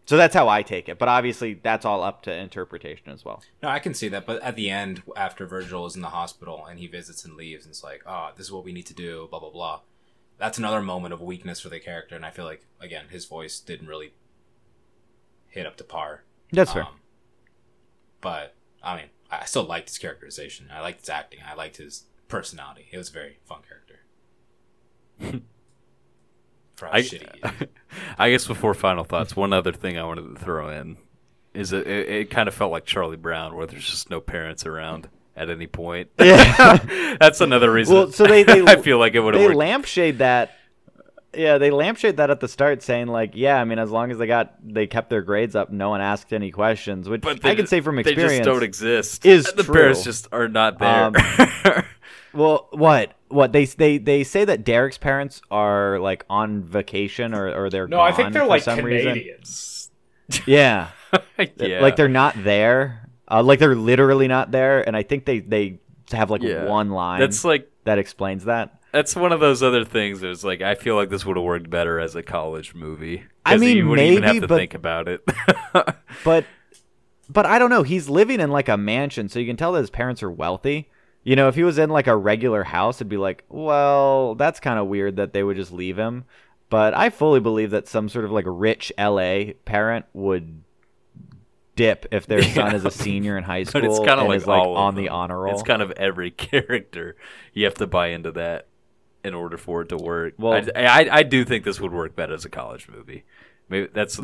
So that's how I take it. But obviously, that's all up to interpretation as well. No, I can see that. But at the end, after Virgil is in the hospital, and he visits and leaves, and it's like, oh, this is what we need to do, blah, blah, blah. That's another moment of weakness for the character, and I feel like, again, his voice didn't really hit up to par. That's fair. But, I mean, I still liked his characterization. I liked his acting. I liked his personality. It was a very fun character. I guess before final thoughts, one other thing I wanted to throw in is it kind of felt like Charlie Brown, where there's just no parents around at any point. Yeah, that's another reason. Well, so they I feel like it would have worked. Lampshade that. Yeah, they lampshade that at the start, saying like, yeah, I mean, as long as they kept their grades up, no one asked any questions, which I can say from experience, they just don't exist. The parents just are not there. Well, what they say that Derek's parents are like on vacation or they're no, gone I think they're like Canadians. Yeah. Yeah, like they're not there. Like they're literally not there, and I think they have like one line that's like that explains that. That's one of those other things. That was like I feel like this would have worked better as a college movie. I mean, you wouldn't even have to think about it. but I don't know. He's living in like a mansion, so you can tell that his parents are wealthy. You know, if he was in like a regular house, it'd be like, well, that's kind of weird that they would just leave him. But I fully believe that some sort of like rich LA parent would dip if their son is a senior in high school. But it's kind of like on the honor roll. It's kind of every character. You have to buy into that in order for it to work. Well, I do think this would work better as a college movie. Maybe that's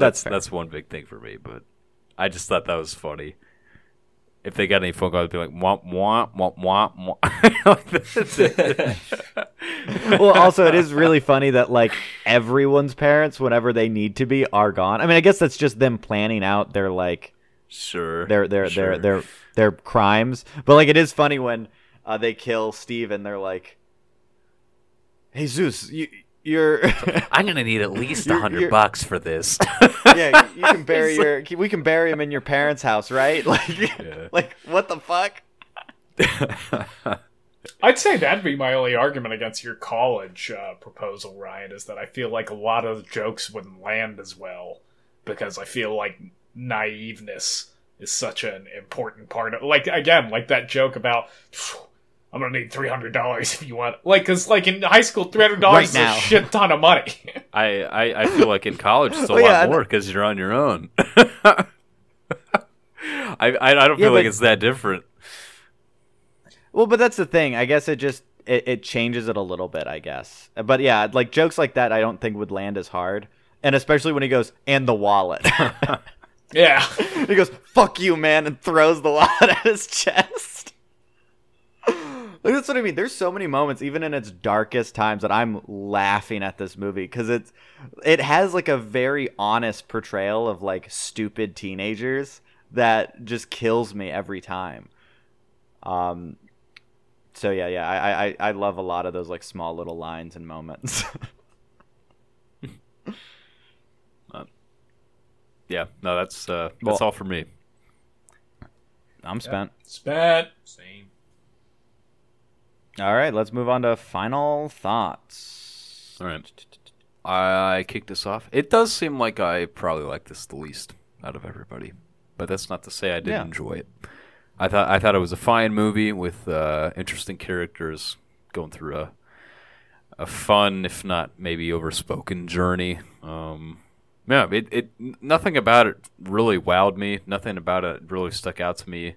one big thing for me. But I just thought that was funny. If they got any phone calls, they'd be like, womp, womp, womp, womp, womp. Well, also, it is really funny that, like, everyone's parents, whenever they need to be, are gone. I mean, I guess that's just them planning out their, like, their crimes. But, like, it is funny when they kill Steve and they're like, hey, Zeus, I'm gonna need at least $100 for this. Yeah, you can bury we can bury him in your parents' house, right? Like, like what the fuck? I'd say that'd be my only argument against your college proposal, Ryan, is that I feel like a lot of the jokes wouldn't land as well because I feel like naiveness is such an important part of, like, again, like that joke about, I'm gonna need $300 if you want, like, cause like in high school, $300 is a shit ton of money. I feel like in college it's a lot more because you're on your own. I don't feel like it's that different. Well, but that's the thing. I guess it just it changes it a little bit. I guess, but yeah, like jokes like that, I don't think would land as hard, and especially when he goes and the wallet. Yeah, he goes fuck you, man, and throws the wallet at his chest. Like, that's what I mean. There's so many moments, even in its darkest times, that I'm laughing at this movie because it has like a very honest portrayal of like stupid teenagers that just kills me every time. So yeah, I love a lot of those like small little lines and moments. That's all for me. I'm spent. Spent. Same. All right, let's move on to final thoughts. All right. I kicked this off. It does seem like I probably like this the least out of everybody, but that's not to say I didn't enjoy it. I thought it was a fine movie with interesting characters going through a fun, if not maybe overspoken, journey. It nothing about it really wowed me. Nothing about it really stuck out to me.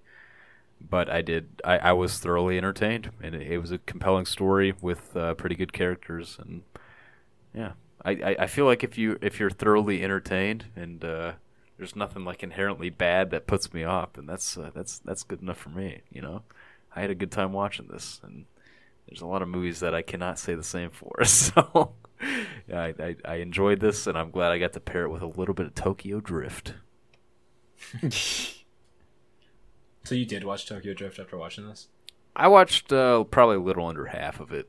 But I was thoroughly entertained, and it was a compelling story with pretty good characters, and yeah, I feel like if you're thoroughly entertained and there's nothing like inherently bad that puts me off, and that's good enough for me. You know, I had a good time watching this, and there's a lot of movies that I cannot say the same for. So yeah, I enjoyed this, and I'm glad I got to pair it with a little bit of Tokyo Drift. So you did watch Tokyo Drift after watching this? I watched probably a little under half of it.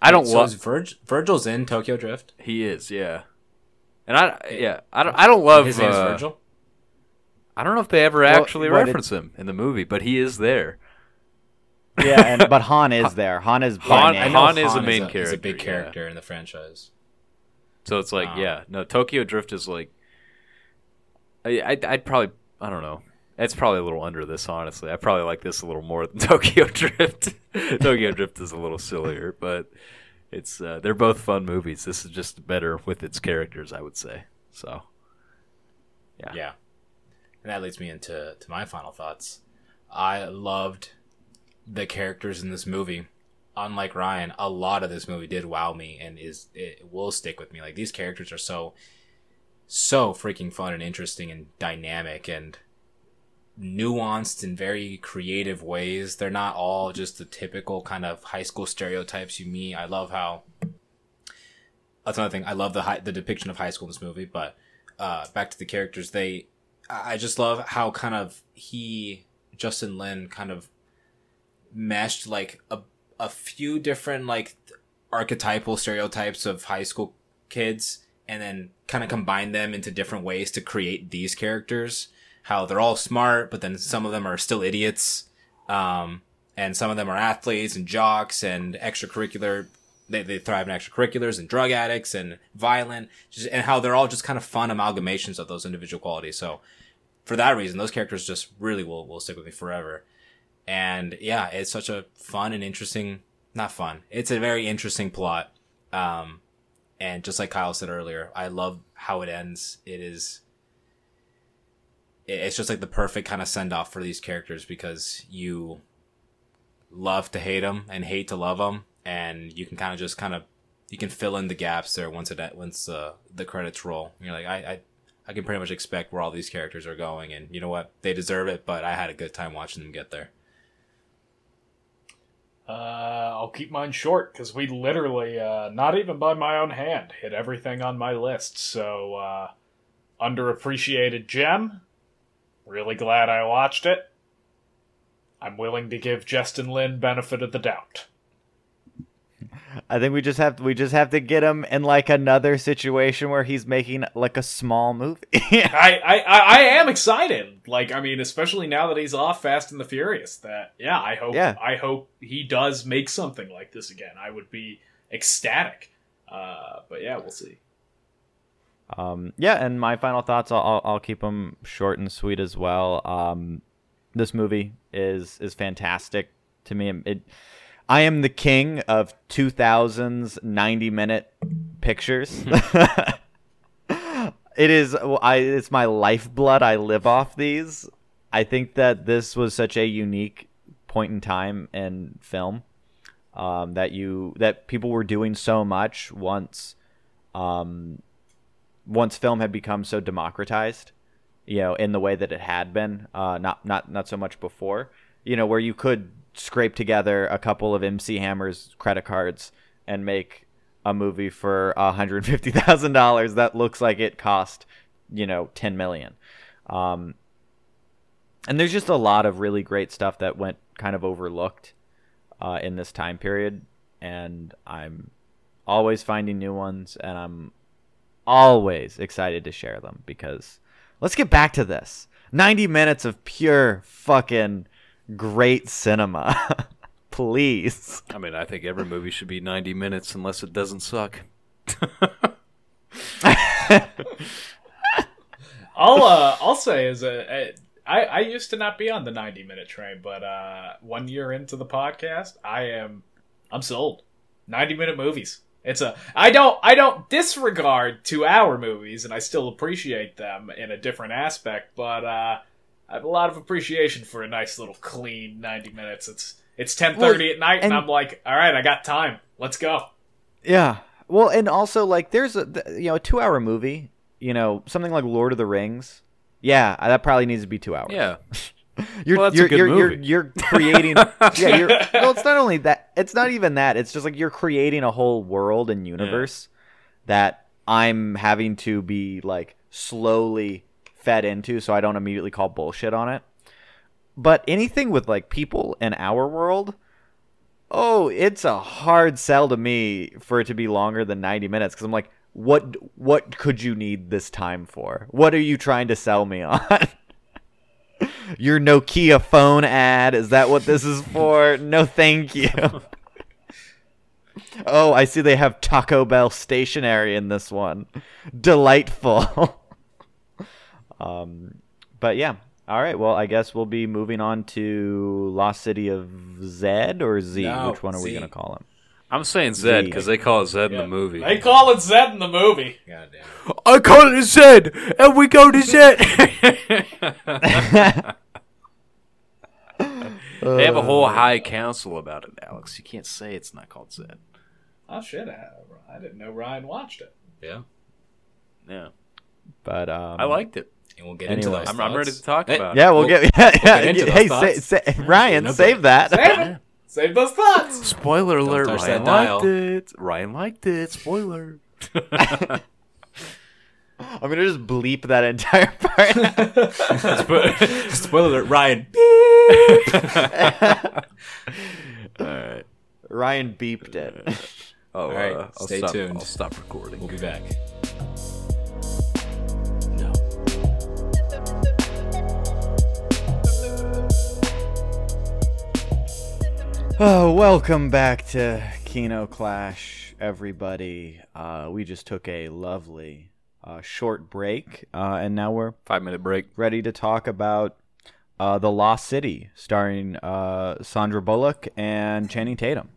I don't love. Virgil's in Tokyo Drift. He is, yeah. And I don't love. His name is Virgil. I don't know if they ever reference him in the movie, but he is there. Yeah, but Han is there. Han is a main character. He's a big character in the franchise. So it's like, Tokyo Drift is like. I'd probably. I don't know. It's probably a little under this, honestly. I probably like this a little more than Tokyo Drift. Tokyo Drift is a little sillier, but it's they're both fun movies. This is just better with its characters, I would say. So, yeah. Yeah. And that leads me into my final thoughts. I loved the characters in this movie. Unlike Ryan, a lot of this movie did wow me and it will stick with me. Like, these characters are so freaking fun and interesting and dynamic and nuanced in very creative ways. They're not all just the typical kind of high school stereotypes you meet. I love how that's another thing. I love the depiction of high school in this movie, but back to the characters, I just love how kind of Justin Lin kind of meshed like a few different like archetypal stereotypes of high school kids and then kind of combine them into different ways to create these characters, how they're all smart, but then some of them are still idiots. And some of them are athletes and jocks and extracurricular. They thrive in extracurriculars and drug addicts and violent, and how they're all just kind of fun amalgamations of those individual qualities. So for that reason, those characters just really will stick with me forever. And yeah, it's such a fun and interesting, not fun. It's a very interesting plot. And just like Kyle said earlier, I love how it ends. It's just like the perfect kind of send off for these characters, because you love to hate them and hate to love them. And you can kind of just you can fill in the gaps there once the credits roll. And you're like, I can pretty much expect where all these characters are going. And you know what? They deserve it, but I had a good time watching them get there. I'll keep mine short, because we literally, not even by my own hand, hit everything on my list. So, underappreciated gem. Really glad I watched it. I'm willing to give Justin Lin benefit of the doubt. I think we just have to get him in like another situation where he's making like a small movie. I am excited. Like, I mean, especially now that he's off Fast and the Furious, that I hope he does make something like this again. I would be ecstatic. But yeah, we'll see. And my final thoughts, I'll keep them short and sweet as well. This movie is fantastic to me. I am the king of 2000s 90-minute pictures. It's my lifeblood. I live off these. I think that this was such a unique point in time in film, that people were doing so much once film had become so democratized, you know, in the way that it had been, not so much before, you know, where you could scrape together a couple of MC Hammer's credit cards and make a movie for $150,000 that looks like it cost, you know, $10 million. And there's just a lot of really great stuff that went kind of overlooked in this time period, and I'm always finding new ones, and I'm always excited to share them, because let's get back to this 90 minutes of pure fucking great cinema. please. I mean, I think every movie should be 90 minutes unless it doesn't suck. I'll say is I used to not be on the 90-minute train, but 1 year into the podcast, I'm sold. 90-minute movies. It's a I don't disregard 2-hour movies, and I still appreciate them in a different aspect, but I have a lot of appreciation for a nice little clean 90 minutes. It's 10:30 at night, and I'm like, all right, I got time. Let's go. Yeah. Well, and also, like, there's a 2-hour movie, something like Lord of the Rings. Yeah, that probably needs to be 2 hours. Yeah. You're creating yeah, it's not only that, it's not even that. It's just like you're creating a whole world and universe that I'm having to be like slowly fed into so I don't immediately call bullshit on it. But anything with like people in our world, it's a hard sell to me for it to be longer than 90 minutes because I'm like, what could you need this time for? What are you trying to sell me on? Your Nokia phone ad, is that what this is for? No, thank you. Oh, I see they have Taco Bell stationery in this one. Delightful. But yeah. All right. Well, I guess we'll be moving on to Lost City of Z or Z. No, which one are we going to call him? I'm saying Z because they call it Z in the movie. They call it Z in the movie. God damn. I call it Z, and we go to Z. They have a whole high council about it, Alex. You can't say it's not called Z. Oh shit! I didn't know Ryan watched it. Yeah. Yeah. But I liked it. And we'll get into those. I'm ready to talk about it. Yeah, we'll get into those. Ryan, save that. Save it. Save those thoughts. Spoiler alert. Ryan liked it. Ryan liked it. Spoiler. I'm going to just bleep that entire part. Spoiler alert. Ryan. Beep. All right. Ryan beeped it. All right. Stay tuned. I'll stop recording. We'll be back. Oh, welcome back to Kino Clash, everybody. We just took a lovely short break, and now we're 5-minute break, ready to talk about The Lost City, starring Sandra Bullock and Channing Tatum.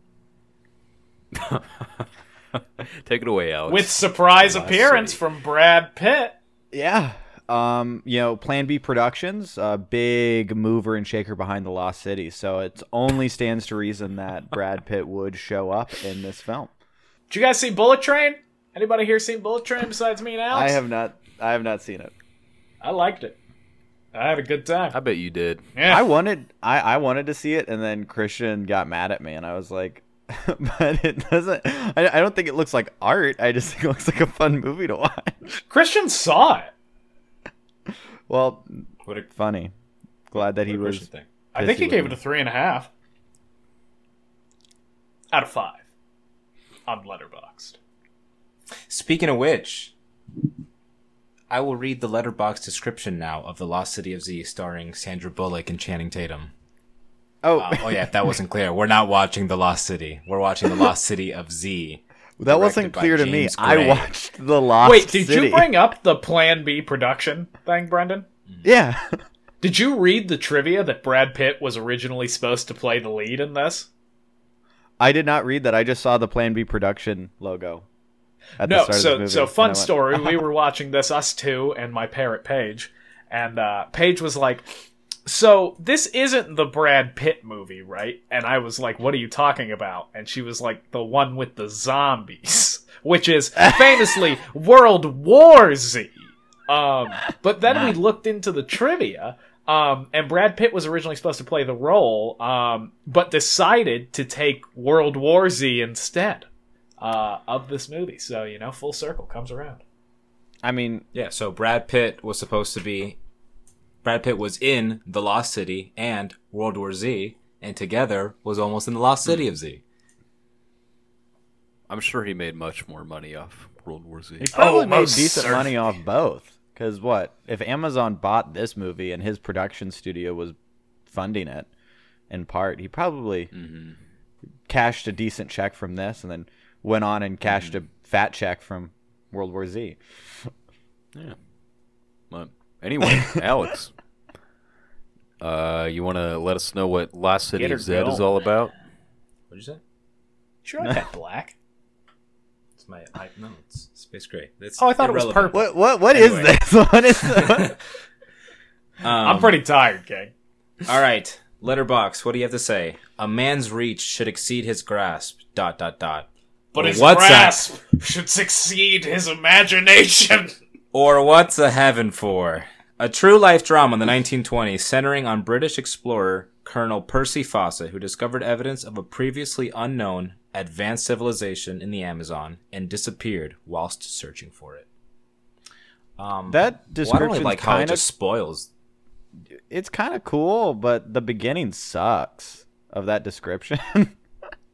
Take it away, Alex. With surprise appearance from Brad Pitt. Yeah. Plan B Productions, a big mover and shaker behind The Lost City, so it only stands to reason that Brad Pitt would show up in this film. Did you guys see Bullet Train? Anybody here seen Bullet Train besides me and Alex? I have not seen it. I liked it. I had a good time. I bet you did. Yeah. I wanted to see it, and then Christian got mad at me, and I was like, but it doesn't. I don't think it looks like art. I just think it looks like a fun movie to watch. Christian saw it. Well, funny. Glad that he was. I think he gave it a 3.5 out of 5 on Letterboxd. Speaking of which, I will read the Letterboxd description now of The Lost City of Z, starring Sandra Bullock and Channing Tatum. Oh, yeah, if that wasn't clear, we're not watching The Lost City. We're watching The Lost City of Z. That wasn't clear to me. I watched The Lost City. Wait, did you bring up the Plan B production thing, Brendan? Yeah. Did you read the trivia that Brad Pitt was originally supposed to play the lead in this? I did not read that. I just saw the Plan B production logo at the start of the movie. So fun story. We were watching this, us two, and my parrot Paige. And Paige was like, so this isn't the Brad Pitt movie, right? And I was like, what are you talking about? And she was like, the one with the zombies, which is famously World War Z. But then we looked into the trivia, and Brad Pitt was originally supposed to play the role, but decided to take World War Z instead of this movie. So, full circle comes around. I mean, yeah, so Brad Pitt was in The Lost City and World War Z, and together was almost in The Lost City of Z. I'm sure he made much more money off World War Z. He probably made decent money off both. Because if Amazon bought this movie and his production studio was funding it in part, he probably cashed a decent check from this, and then went on and cashed a fat check from World War Z. Yeah. Well, anyway, Alex, you want to let us know what Lost City of Z is all about? What'd you say? Sure, I got black. It's my no, it's space gray. It's I thought irrelevant. It was purple. What anyway. Is this? What is this? I'm pretty tired, gang. All right, Letterboxd, what do you have to say? A man's reach should exceed his grasp. ... But his grasp should succeed his imagination. Or what's a heaven for? A true life drama in the 1920s centering on British explorer Colonel Percy Fawcett, who discovered evidence of a previously unknown advanced civilization in the Amazon and disappeared whilst searching for it. That description well, like how it just spoils. It's kind of cool, but the beginning sucks of that description.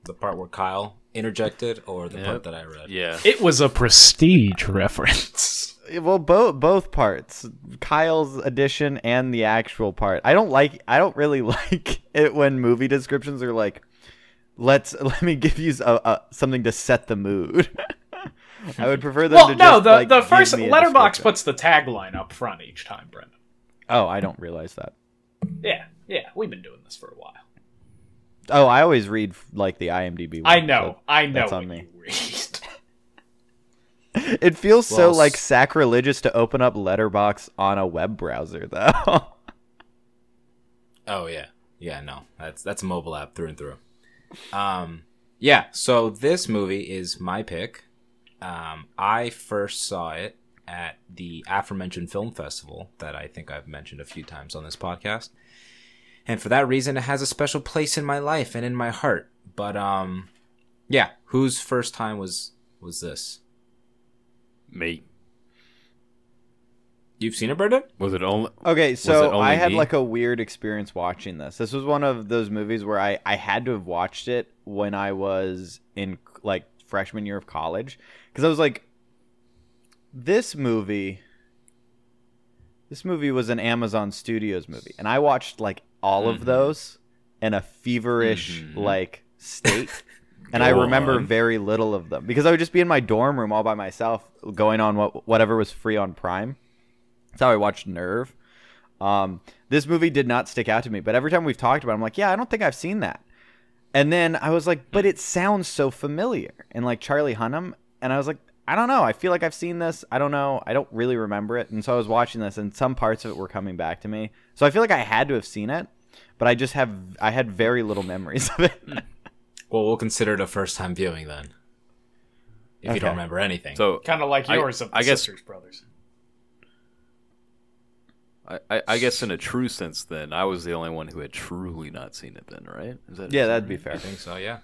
The part where Kyle interjected, or the part that I read? Yeah, it was a prestige reference. Well, both parts, Kyle's edition and the actual part. I don't really like it when movie descriptions are like, let me give you something to set the mood. I would prefer them. Well, to no, just, the first Letterboxd puts the tagline up front each time, Brendan. Oh, I don't realize that. Yeah, we've been doing this for a while. Oh, I always read like the IMDb. One, I know. That's on me. It feels so like sacrilegious to open up Letterboxd on a web browser, though. Oh yeah, no, that's a mobile app through and through. Yeah. So this movie is my pick. I first saw it at the aforementioned film festival that I think I've mentioned a few times on this podcast. And for that reason, it has a special place in my life and in my heart. But, yeah, whose first time was this? Me. You've seen it, Brendan? Was it only? Okay, so only I had like a weird experience watching this. This was one of those movies where I had to have watched it when I was in like freshman year of college. Because I was like, this movie was an Amazon Studios movie. And I watched like all of those in a feverish like state, and I remember very little of them because I would just be in my dorm room all by myself going on whatever was free on Prime. That's how I watched Nerve. This movie did not stick out to me, but every time we've talked about it, I'm like, yeah, I don't think I've seen that. And then I was like, but it sounds so familiar, and like Charlie Hunnam, and I was like, I don't know, I feel like I've seen this. I don't know. I don't really remember it. And so I was watching this, and some parts of it were coming back to me. So I feel like I had to have seen it, but I had very little memories of it. Well, we'll consider it a first-time viewing then, if you don't remember anything. So kind of like yours of the Sisters Brothers. I guess in a true sense then, I was the only one who had truly not seen it then, right? Is that that'd be fair. I think so, yeah.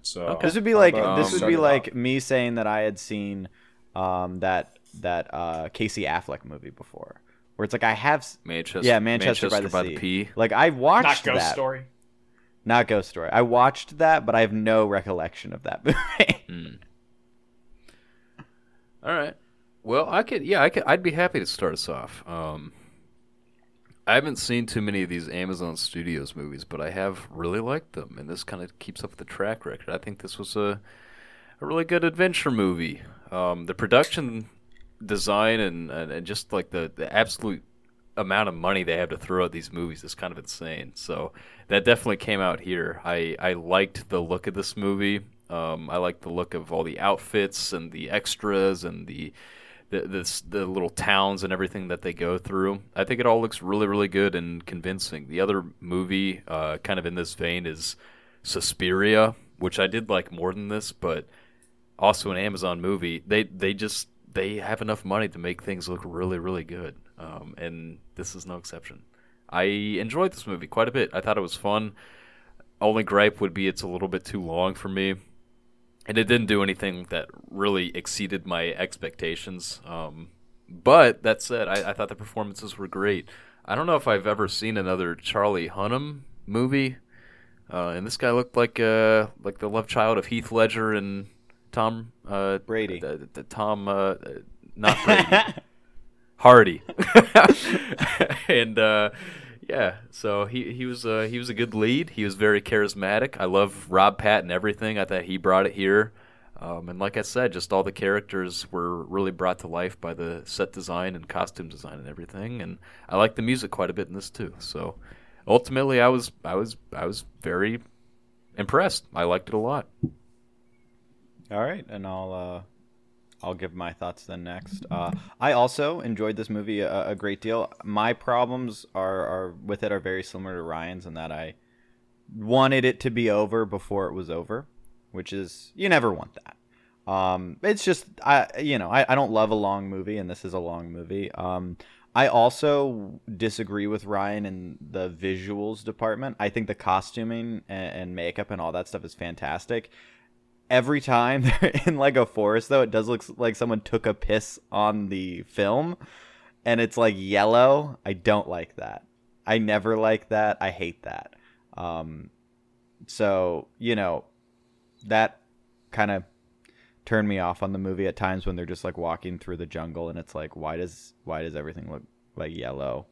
So this would be like me saying that I had seen that Casey Affleck movie before, where it's like I have Manchester by the Sea. Like I watched not Ghost Story. I watched that, but I have no recollection of that movie. All right. Well, I'd be happy to start us off. I haven't seen too many of these Amazon Studios movies, but I have really liked them, and this kind of keeps up the track record. I think this was a really good adventure movie. The production design and just like the absolute amount of money they have to throw at these movies is kind of insane. So that definitely came out here. I liked the look of this movie. I liked the look of all the outfits and the extras and the little towns and everything that they go through. I think it all looks really, really good and convincing. The other movie kind of in this vein is Suspiria, which I did like more than this, but also an Amazon movie. They have enough money to make things look really, really good, and this is no exception. I enjoyed this movie quite a bit. I thought it was fun. Only gripe would be it's a little bit too long for me. And it didn't do anything that really exceeded my expectations. But that said, I thought the performances were great. I don't know if I've ever seen another Charlie Hunnam movie. And this guy looked like the love child of Heath Ledger and Tom... Brady. Not Brady. Hardy. And... Yeah, so he was a good lead. He was very charismatic. I love Rob Pattinson and everything. I thought he brought it here. And like I said, just all the characters were really brought to life by the set design and costume design and everything. And I like the music quite a bit in this too. So ultimately, I was very impressed. I liked it a lot. All right, and I'll give my thoughts then next. I also enjoyed this movie a great deal. My problems are with it are very similar to Ryan's in that I wanted it to be over before it was over, which is, you never want that. It's just, I don't love a long movie, and this is a long movie. I also disagree with Ryan in the visuals department. I think the costuming and makeup and all that stuff is fantastic. Every time they're in like a forest, though, it does look like someone took a piss on the film, and it's like yellow. I don't like that. I never like that. I hate that. So, that kind of turned me off on the movie at times when they're just like walking through the jungle, and it's like, why does everything look like yellow?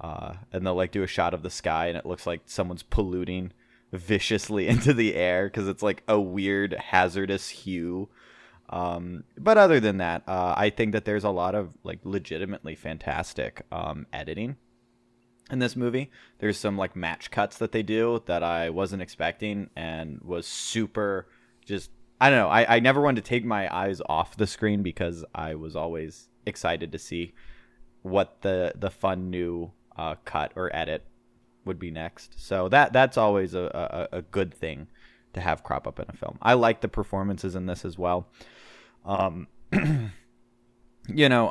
And they'll like do a shot of the sky, and it looks like someone's polluting viciously into the air because it's like a weird hazardous hue. But other than that, I think that there's a lot of like legitimately fantastic editing in this movie. There's some like match cuts that they do that I wasn't expecting and was super just, I don't know. I never wanted to take my eyes off the screen because I was always excited to see what the fun new cut or edit would be next. So that's always a good thing to have crop up in a film. I like the performances in this as well. I don't know.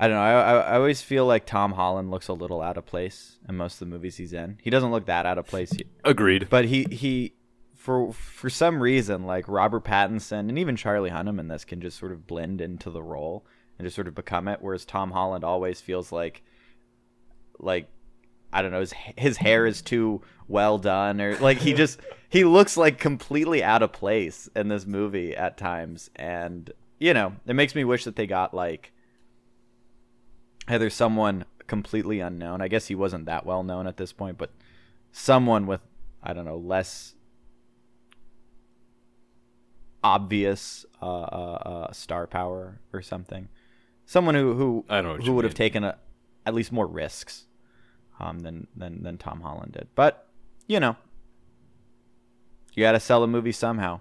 I always feel like Tom Holland looks a little out of place in most of the movies he's in. He doesn't look that out of place. Agreed. But he for some reason, like Robert Pattinson and even Charlie Hunnam in this can just sort of blend into the role and just sort of become it. Whereas Tom Holland always feels like, I don't know, his hair is too well done, or like he looks like completely out of place in this movie at times. And, it makes me wish that they got like either someone completely unknown. I guess he wasn't that well known at this point, but someone with, I don't know, less obvious star power or something. Someone who would have taken at least more risks than Tom Holland did. But, you got to sell a movie somehow.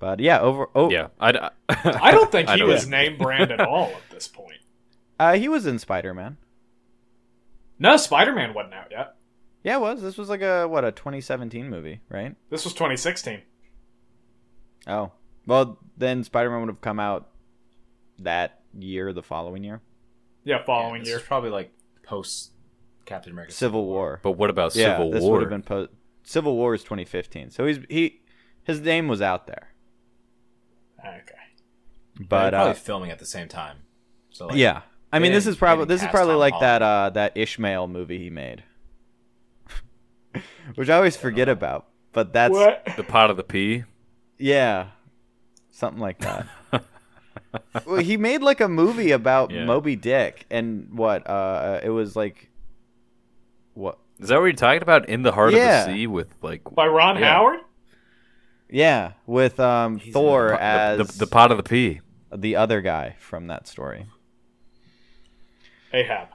But yeah, I don't think he was name brand at all at this point. He was in Spider-Man. No, Spider-Man wasn't out yet. Yeah, it was. This was like a 2017 movie, right? This was 2016. Oh. Well, then Spider-Man would have come out that year, the following year. Yeah, year. It's probably like post Captain America Civil War. But what about Civil War? This would have been Civil War is 2015. So his name was out there. Okay. But probably filming at the same time. So like, yeah. I mean, this is probably like that Ishmael movie he made. Which I always forget about. But that's the pot of the pea. Yeah. Something like that. Well, he made like a movie about Moby Dick and what it was like, what is that? What you're talking about? In the Heart of the Sea with like by Ron Howard. Yeah, with Thor as the pot of the pea, the other guy from that story. Ahab.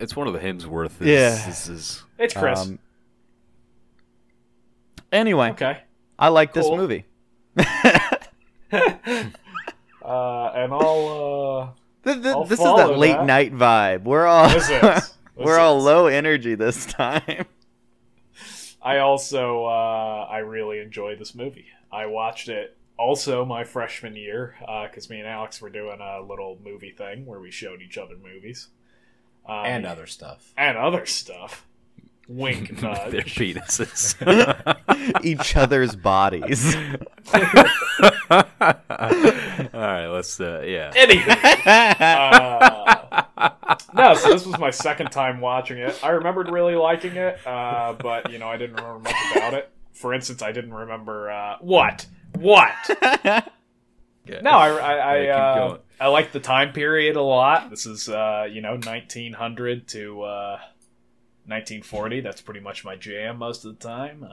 It's one of the Hemsworths. Yeah, it's Chris. Anyway, okay. I like this movie. And I'll this is that late night vibe. We're all. We're all low energy this time. I also, I really enjoyed this movie. I watched it also my freshman year because me and Alex were doing a little movie thing where we showed each other movies. And other stuff. Wink, nudge. Their penises. Each other's bodies. Alright, let's, anything. No, so this was my second time watching it. I remembered really liking it, but, I didn't remember much about it. For instance, I didn't remember, what? What? Yeah, no, I I like the time period a lot. This is, 1900 to 1940. That's pretty much my jam most of the time.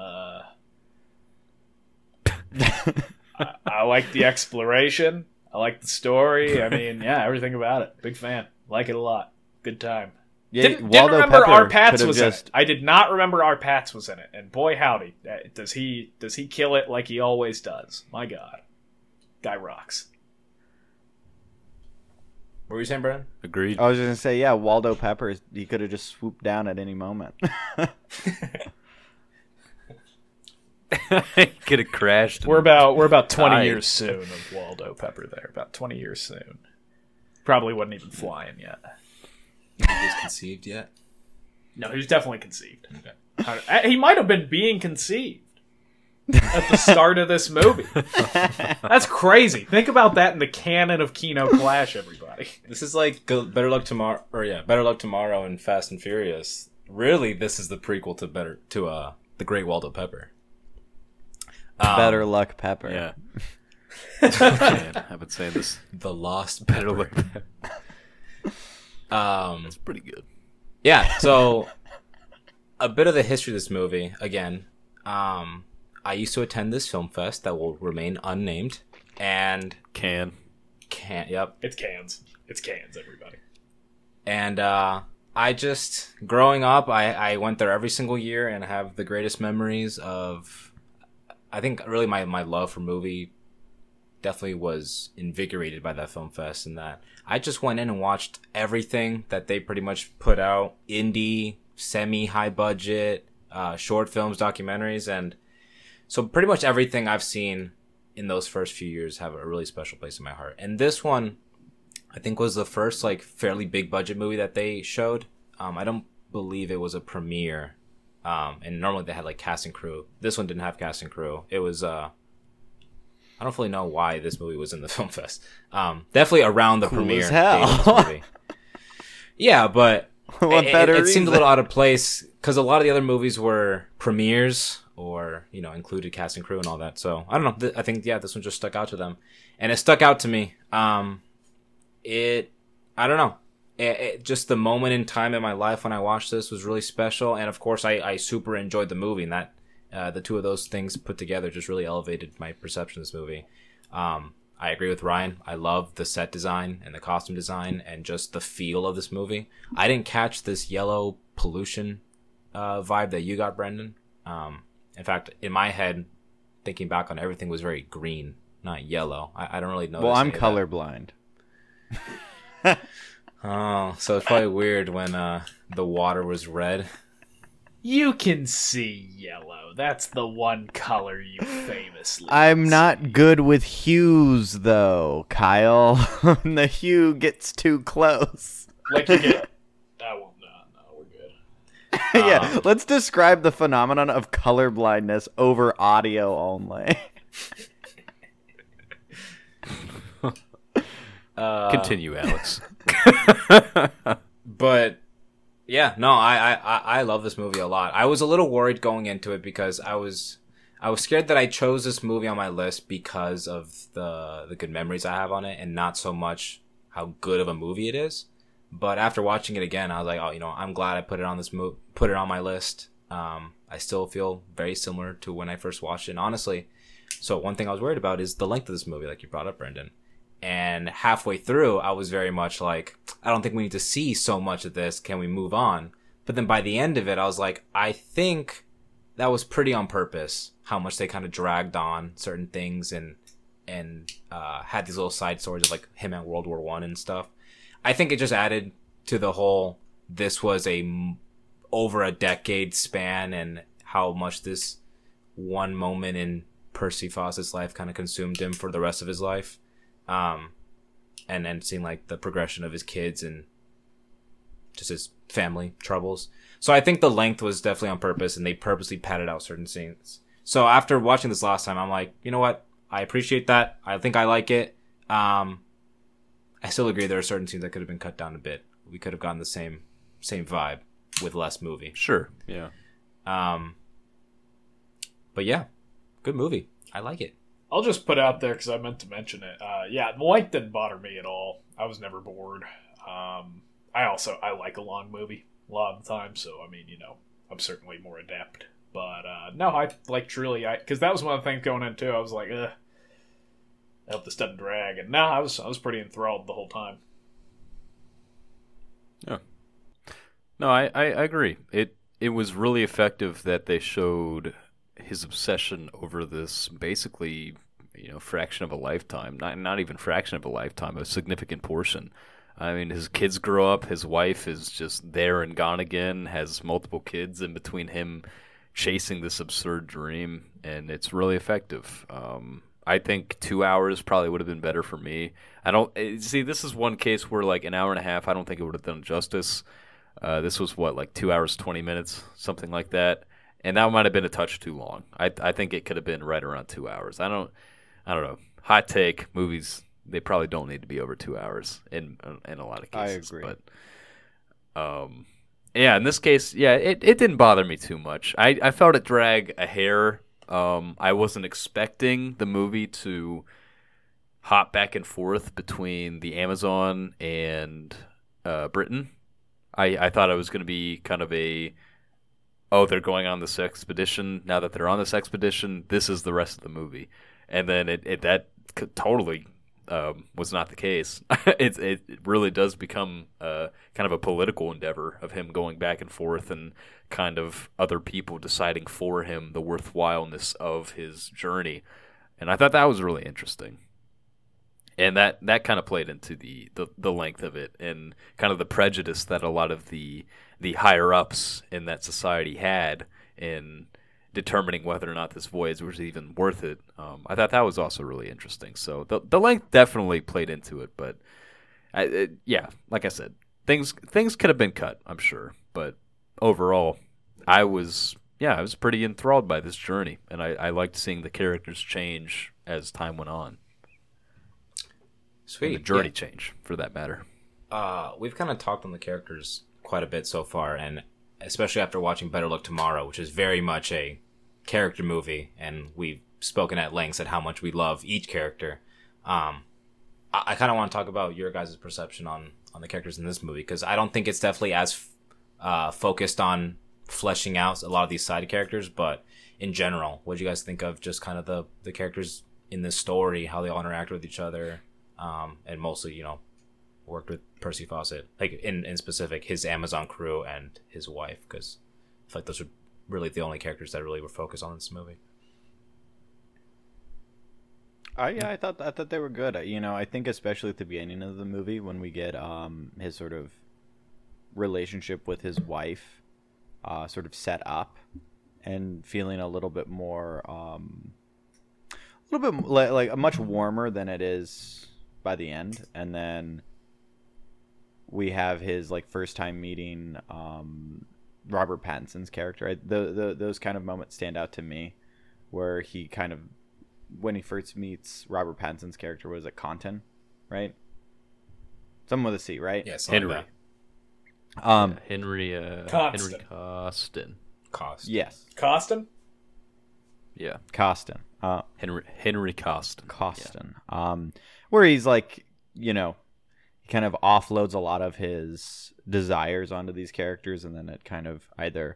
I like the exploration. I like the story. I mean, yeah, everything about it. Big fan. Like it a lot. Good time. Yeah, didn't remember R. Pats was in it. I did not remember R. Pats was in it. And boy, howdy, does he kill it like he always does. My God. Guy rocks. What were you saying, Brad? Agreed. I was just going to say, yeah, Waldo Pepper, he could have just swooped down at any moment. He could have crashed. We're about 20 years soon of Waldo Pepper there. About 20 years soon. Probably wasn't even flying yet. He was conceived yet? No, he was definitely conceived. Okay. He might have been being conceived at the start of this movie. That's crazy. Think about that in the canon of Kino Clash, everybody. This is like Better Luck Tomorrow, Better Luck Tomorrow and Fast and Furious. Really, this is the prequel to the Great Waldo Pepper. Better Luck Pepper. Yeah. I would say this, the Lost Better Luck Pepper. It's pretty good. Yeah, so a bit of the history of this movie, again. I used to attend this film fest that will remain unnamed. And Cannes, yep. It's Cannes. It's Cannes, everybody. And growing up, I went there every single year and have the greatest memories of, I think really my love for movie definitely was invigorated by that film fest, and that I just went in and watched everything that they pretty much put out, indie, semi high budget, short films, documentaries. And so pretty much everything I've seen in those first few years have a really special place in my heart. And this one, I think, was the first fairly big budget movie that they showed. I don't believe it was a premiere. And normally they had cast and crew. This one didn't have cast and crew. It was, I don't fully know why this movie was in the film fest. Definitely around the premiere. As hell. Yeah, but it seemed a little out of place because a lot of the other movies were premieres or, included cast and crew and all that. So I don't know. I think, yeah, this one just stuck out to them, and it stuck out to me. I don't know. It just the moment in time in my life when I watched this was really special. And of course I super enjoyed the movie, and that, the two of those things put together just really elevated my perception of this movie. I agree with Ryan. I love the set design and the costume design and just the feel of this movie. I didn't catch this yellow pollution vibe that you got, Brendan. In fact, in my head, thinking back on everything was very green, not yellow. I don't really know. Well, I'm colorblind. Oh, so it's probably weird when the water was red. You can see yellow. That's the one color you famously. I'm not good with hues, though, Kyle. When the hue gets too close. We're good. Yeah, let's describe the phenomenon of colorblindness over audio only. Continue, Alex. But yeah, no, I love this movie a lot. I was a little worried going into it because I was scared that I chose this movie on my list because of the good memories I have on it and not so much how good of a movie it is. But after watching it again, I was like, oh, I'm glad I put it on put it on my list. I still feel very similar to when I first watched it, and honestly. So one thing I was worried about is the length of this movie, like you brought up, Brendan. And halfway through, I was very much like, I don't think we need to see so much of this. Can we move on? But then by the end of it, I was like, I think that was pretty on purpose, how much they kind of dragged on certain things and had these little side stories of him at World War I and stuff. I think it just added to the whole, this was over a decade span and how much this one moment in Percy Fawcett's life kind of consumed him for the rest of his life. And then seeing the progression of his kids and just his family troubles. So I think the length was definitely on purpose, and they purposely padded out certain scenes. So after watching this last time, I'm like, you know what? I appreciate that. I think I like it. I still agree there are certain scenes that could have been cut down a bit. We could have gotten the same vibe with less movie. Sure. Yeah. But yeah, good movie. I like it. I'll just put out there, because I meant to mention it. The length didn't bother me at all. I was never bored. I like a long movie a lot of the time, so, I mean, you know, I'm certainly more adept. But, because that was one of the things going in, too. I was like, I hope this doesn't drag. And, I was pretty enthralled the whole time. Yeah. No, I agree. It was really effective that they showed his obsession over this basically, you know, fraction of a lifetime, not even fraction of a lifetime, a significant portion. I mean, his kids grow up, his wife is just there and gone again, has multiple kids in between him chasing this absurd dream, and it's really effective. I think 2 hours probably would have been better for me. This is one case where like an hour and a half, I don't think it would have done justice. This was 2 hours, 20 minutes, something like that. And that might have been a touch too long. I think it could have been right around 2 hours. I don't know. Hot take: movies, they probably don't need to be over 2 hours in a lot of cases. I agree. But in this case, it didn't bother me too much. I felt it drag a hair. I wasn't expecting the movie to hop back and forth between the Amazon and Britain. I thought it was going to be kind of a, they're going on this expedition. Now that they're on this expedition, this is the rest of the movie. And then that totally was not the case. It really does become kind of a political endeavor of him going back and forth and kind of other people deciding for him the worthwhileness of his journey. And I thought that was really interesting. And that kind of played into the length of it and kind of the prejudice that a lot of the higher-ups in that society had in determining whether or not this voyage was even worth it. I thought that was also really interesting. So the length definitely played into it. But, like I said, things could have been cut, I'm sure. But overall, I was pretty enthralled by this journey. And I liked seeing the characters change as time went on. Sweet. And the journey change, for that matter. We've kind of talked on the characters quite a bit so far, and especially after watching Better Luck Tomorrow, which is very much a character movie, and we've spoken at length at how much we love each character. I kind of want to talk about your guys' perception on the characters in this movie, because I don't think it's definitely as focused on fleshing out a lot of these side characters, but in general, what do you guys think of just kind of the characters in this story, how they all interact with each other, and mostly, you know, worked with Percy Fawcett, like in specific, his Amazon crew and his wife, because I feel like those are really the only characters that really were focused on in this movie. I thought they were good. You know, I think especially at the beginning of the movie when we get his sort of relationship with his wife sort of set up and feeling a little bit more, a little bit like much warmer than it is by the end, and then we have his like first time meeting Robert Pattinson's character. Those kind of moments stand out to me, where he kind of, when he first meets Robert Pattinson's character, was it Costin, right? Someone with a C, right? Yes, Henry. Henry Costin. Costin. Yes. Costin. Yeah. Costin. Henry Costin. Costin. Yeah. Where he's like, you know, he kind of offloads a lot of his desires onto these characters, and then it kind of either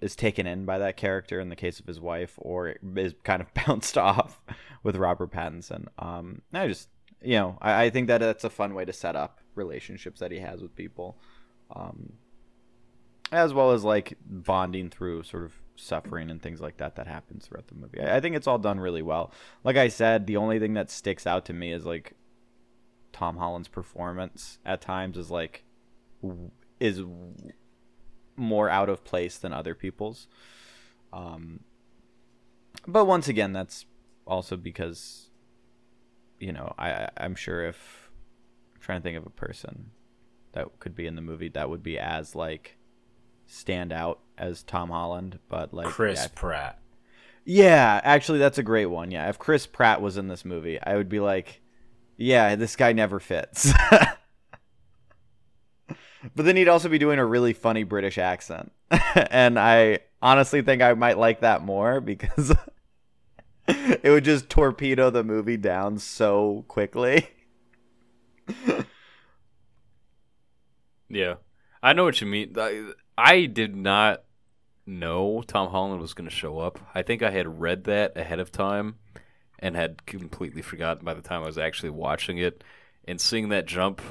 is taken in by that character in the case of his wife, or it is kind of bounced off with Robert Pattinson. I think that that's a fun way to set up relationships that he has with people, as well as like bonding through sort of suffering and things like that happens throughout the movie. I think it's all done really well. Like I said, the only thing that sticks out to me is like Tom Holland's performance at times is like is more out of place than other people's, but once again, that's also because, you know, I'm sure if I'm trying to think of a person that could be in the movie that would be as like stand out as Tom Holland, but like Chris Pratt. Yeah, actually that's a great one. Yeah, if Chris Pratt was in this movie, I would be like, yeah, this guy never fits. But then he'd also be doing a really funny British accent. And I honestly think I might like that more because It would just torpedo the movie down so quickly. Yeah. I know what you mean. I did not know Tom Holland was going to show up. I think I had read that ahead of time and had completely forgotten by the time I was actually watching it. And seeing that jump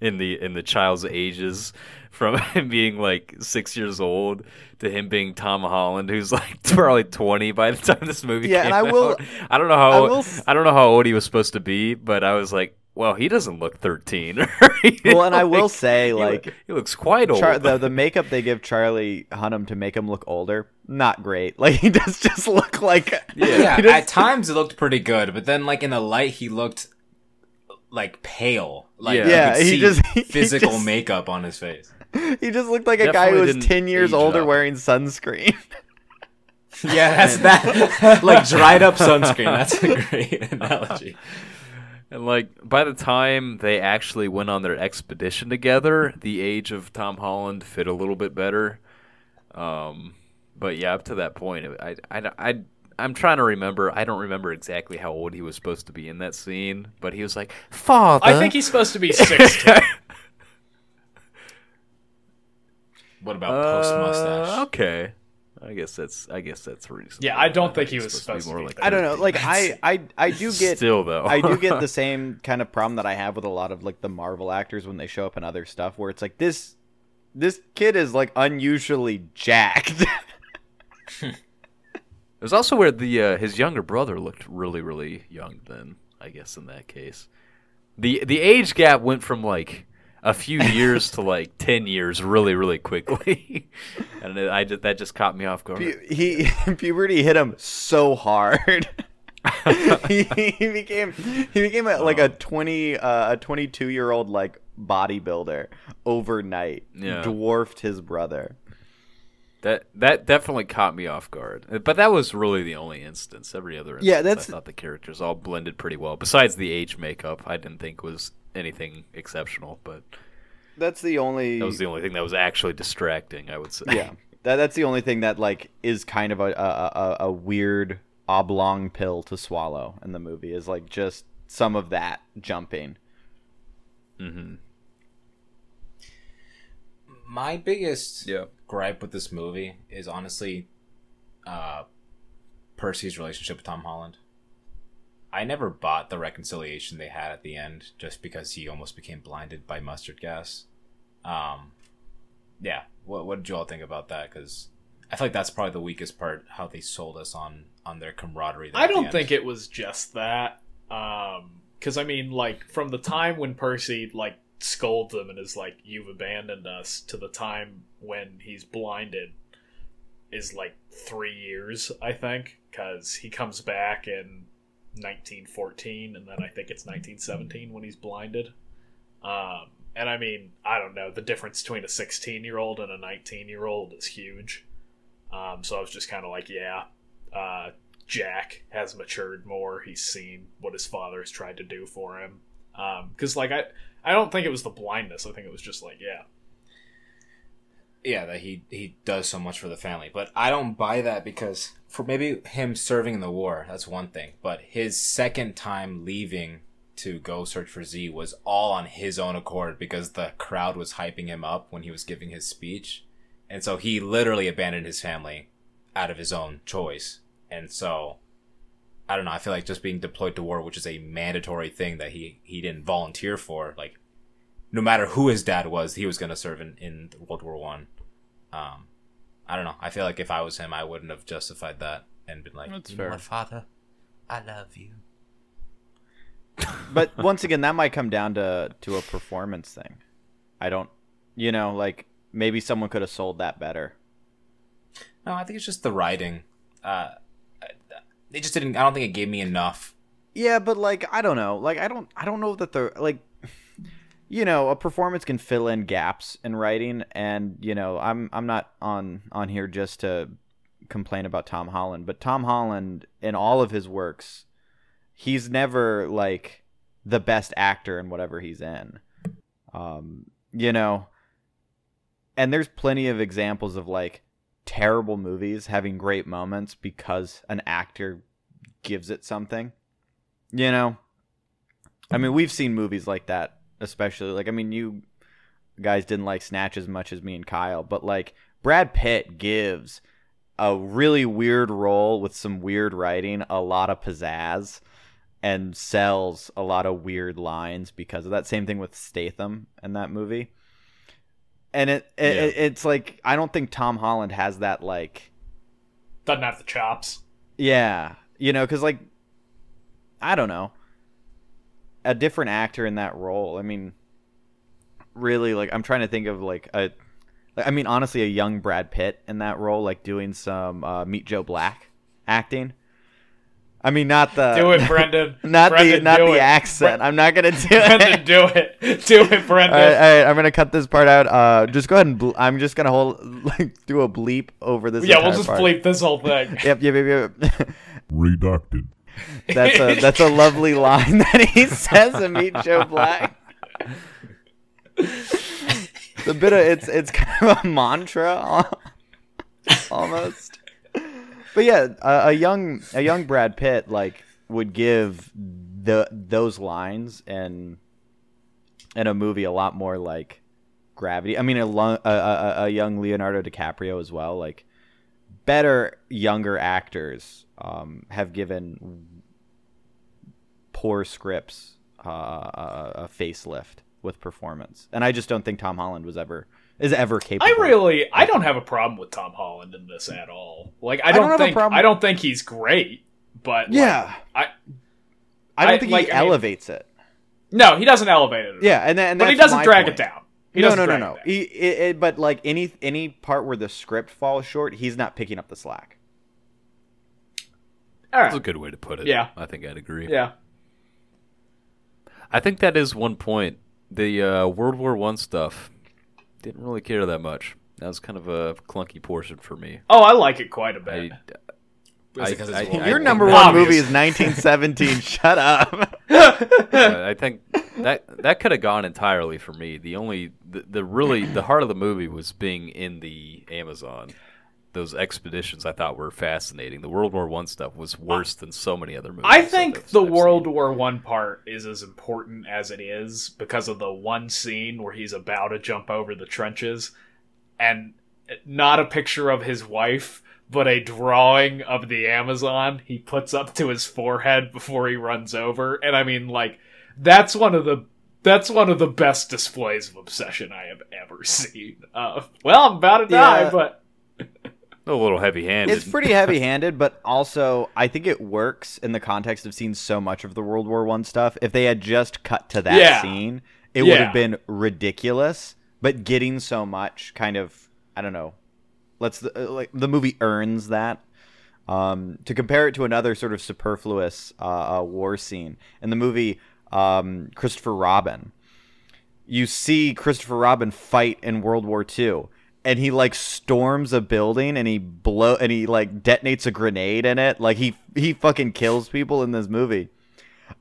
in the child's ages from him being like 6 years old to him being Tom Holland, who's like probably 20 by the time this movie came out. I don't know how old he was supposed to be, but I was like, well, he doesn't look 13. Well, and I will say, like... He looks quite old. The makeup they give Charlie Hunnam to make him look older, not great. Like, he does just look like... Yeah, at times it looked pretty good, but then, like, in the light, he looked, like, pale. Like, yeah, you could see physical makeup on his face. He just looked like a guy who was 10 years older wearing sunscreen. Yeah, that's that. Like, dried up sunscreen. That's a great analogy. And, like, by the time they actually went on their expedition together, the age of Tom Holland fit a little bit better. But, yeah, up to that point, I'm trying to remember. I don't remember exactly how old he was supposed to be in that scene, but he was like, Father! I think he's supposed to be 16. What about post-mustache? Okay. I guess that's reasonable. Yeah, I don't think he was supposed to be more like. I don't know. Like I do get still though. I do get the same kind of problem that I have with a lot of like the Marvel actors when they show up in other stuff, where it's like this kid is like unusually jacked. It was also where the his younger brother looked really really young then. I guess in that case, the age gap went from like a few years to like 10 years really really quickly. And that just caught me off guard. Puberty hit him so hard. he became like a 22-year-old like bodybuilder overnight. Yeah. Dwarfed his brother. That definitely caught me off guard. But that was really the only instance. Every other instance, yeah, I thought the characters all blended pretty well. Besides the age makeup, I didn't think was anything exceptional, but that was the only thing that was actually distracting, I would say. Yeah, that's the only thing that like is kind of a weird oblong pill to swallow in the movie, is like just some of that jumping. Mm-hmm. My biggest gripe with this movie is honestly Percy's relationship with Tom Holland. I never bought the reconciliation they had at the end, just because he almost became blinded by mustard gas. Yeah, what did you all think about that? Because I feel like that's probably the weakest part, how they sold us on their camaraderie. I don't think it was just that. Because, I mean, like, from the time when Percy, like, scolds him and is like, you've abandoned us, to the time when he's blinded is, like, 3 years, I think. Because he comes back and 1914, and then I think it's 1917 when he's blinded. And I mean, I don't know, the difference between a 16-year-old and a 19-year-old is huge. So I was just kind of like, Jack has matured more. He's seen what his father has tried to do for him. Because like I don't think it was the blindness. I think it was just like that he does so much for the family. But I don't buy that, because for maybe him serving in the war, that's one thing. But his second time leaving to go search for Z was all on his own accord, because the crowd was hyping him up when he was giving his speech. And so he literally abandoned his family out of his own choice. And so, I don't know, I feel like just being deployed to war, which is a mandatory thing that he didn't volunteer for, like, no matter who his dad was, he was going to serve in World War I. I don't know. I feel like if I was him, I wouldn't have justified that and been like, "That's fair. My father, I love you." But once again, that might come down to a performance thing. I don't, like maybe someone could have sold that better. No, I think it's just the writing. They just didn't. I don't think it gave me enough. Yeah, but like I don't know. Like I don't know that they're like. A performance can fill in gaps in writing, and I'm not on here just to complain about Tom Holland, but Tom Holland in all of his works, he's never like the best actor in whatever he's in, and there's plenty of examples of like terrible movies having great moments because an actor gives it something, you know? I mean, we've seen movies like that, especially. Like, I mean, you guys didn't like Snatch as much as me and Kyle, but, like, Brad Pitt gives a really weird role with some weird writing a lot of pizzazz and sells a lot of weird lines because of that. Same thing with Statham in that movie. And it's like, I don't think Tom Holland has that, like... Doesn't have the chops. Yeah. You know, because, like, I don't know. A different actor in that role. I mean, really, like, I'm trying to think of, like, honestly, a young Brad Pitt in that role, like, doing some Meet Joe Black acting. I mean, not the... Do it, Brendan. Not the accent. I'm not going to do it. Brendan, do it. Do it, Brendan. All right, I'm going to cut this part out. Just go ahead and... I'm just going to do a bleep over this entire part. Bleep this whole thing. Yep. Redacted. That's a lovely line that he says in Meet Joe Black. It's a bit of... It's kind of a mantra, almost. But yeah, a young Brad Pitt, like, would give those lines and a movie a lot more, like, gravity. I mean, a young Leonardo DiCaprio as well. Like, better younger actors have given poor scripts a facelift with performance, and I just don't think Tom Holland is ever capable. I don't have a problem with Tom Holland in this at all. Like, I don't think he's great, but yeah, like, I don't think he elevates it. No, he doesn't elevate it. Yeah, but he doesn't drag it down. No. But like any part where the script falls short, he's not picking up the slack. All right. That's a good way to put it. Yeah, I think I'd agree. Yeah, I think that is one point. The World War I stuff. Didn't really care that much. That was kind of a clunky portion for me. Oh, I like it quite a bit. Your number one movie is 1917. Shut up. I think that could have gone entirely for me. The heart of the movie was being in the Amazon. Those expeditions I thought were fascinating. The World War I stuff was worse than so many other movies. I think World War I part is as important as it is because of the one scene where he's about to jump over the trenches, and not a picture of his wife, but a drawing of the Amazon he puts up to his forehead before he runs over. And I mean, like, that's one of the best displays of obsession I have ever seen. I'm about to die, but... A little heavy-handed. It's pretty heavy-handed, but also I think it works in the context of seeing so much of the World War I stuff. If they had just cut to that scene, it would have been ridiculous. But getting so much kind of, I don't know, the movie earns that. To compare it to another sort of superfluous war scene in the movie Christopher Robin, you see Christopher Robin fight in World War II. And he, like, storms a building and he like detonates a grenade in it. Like, he fucking kills people in this movie.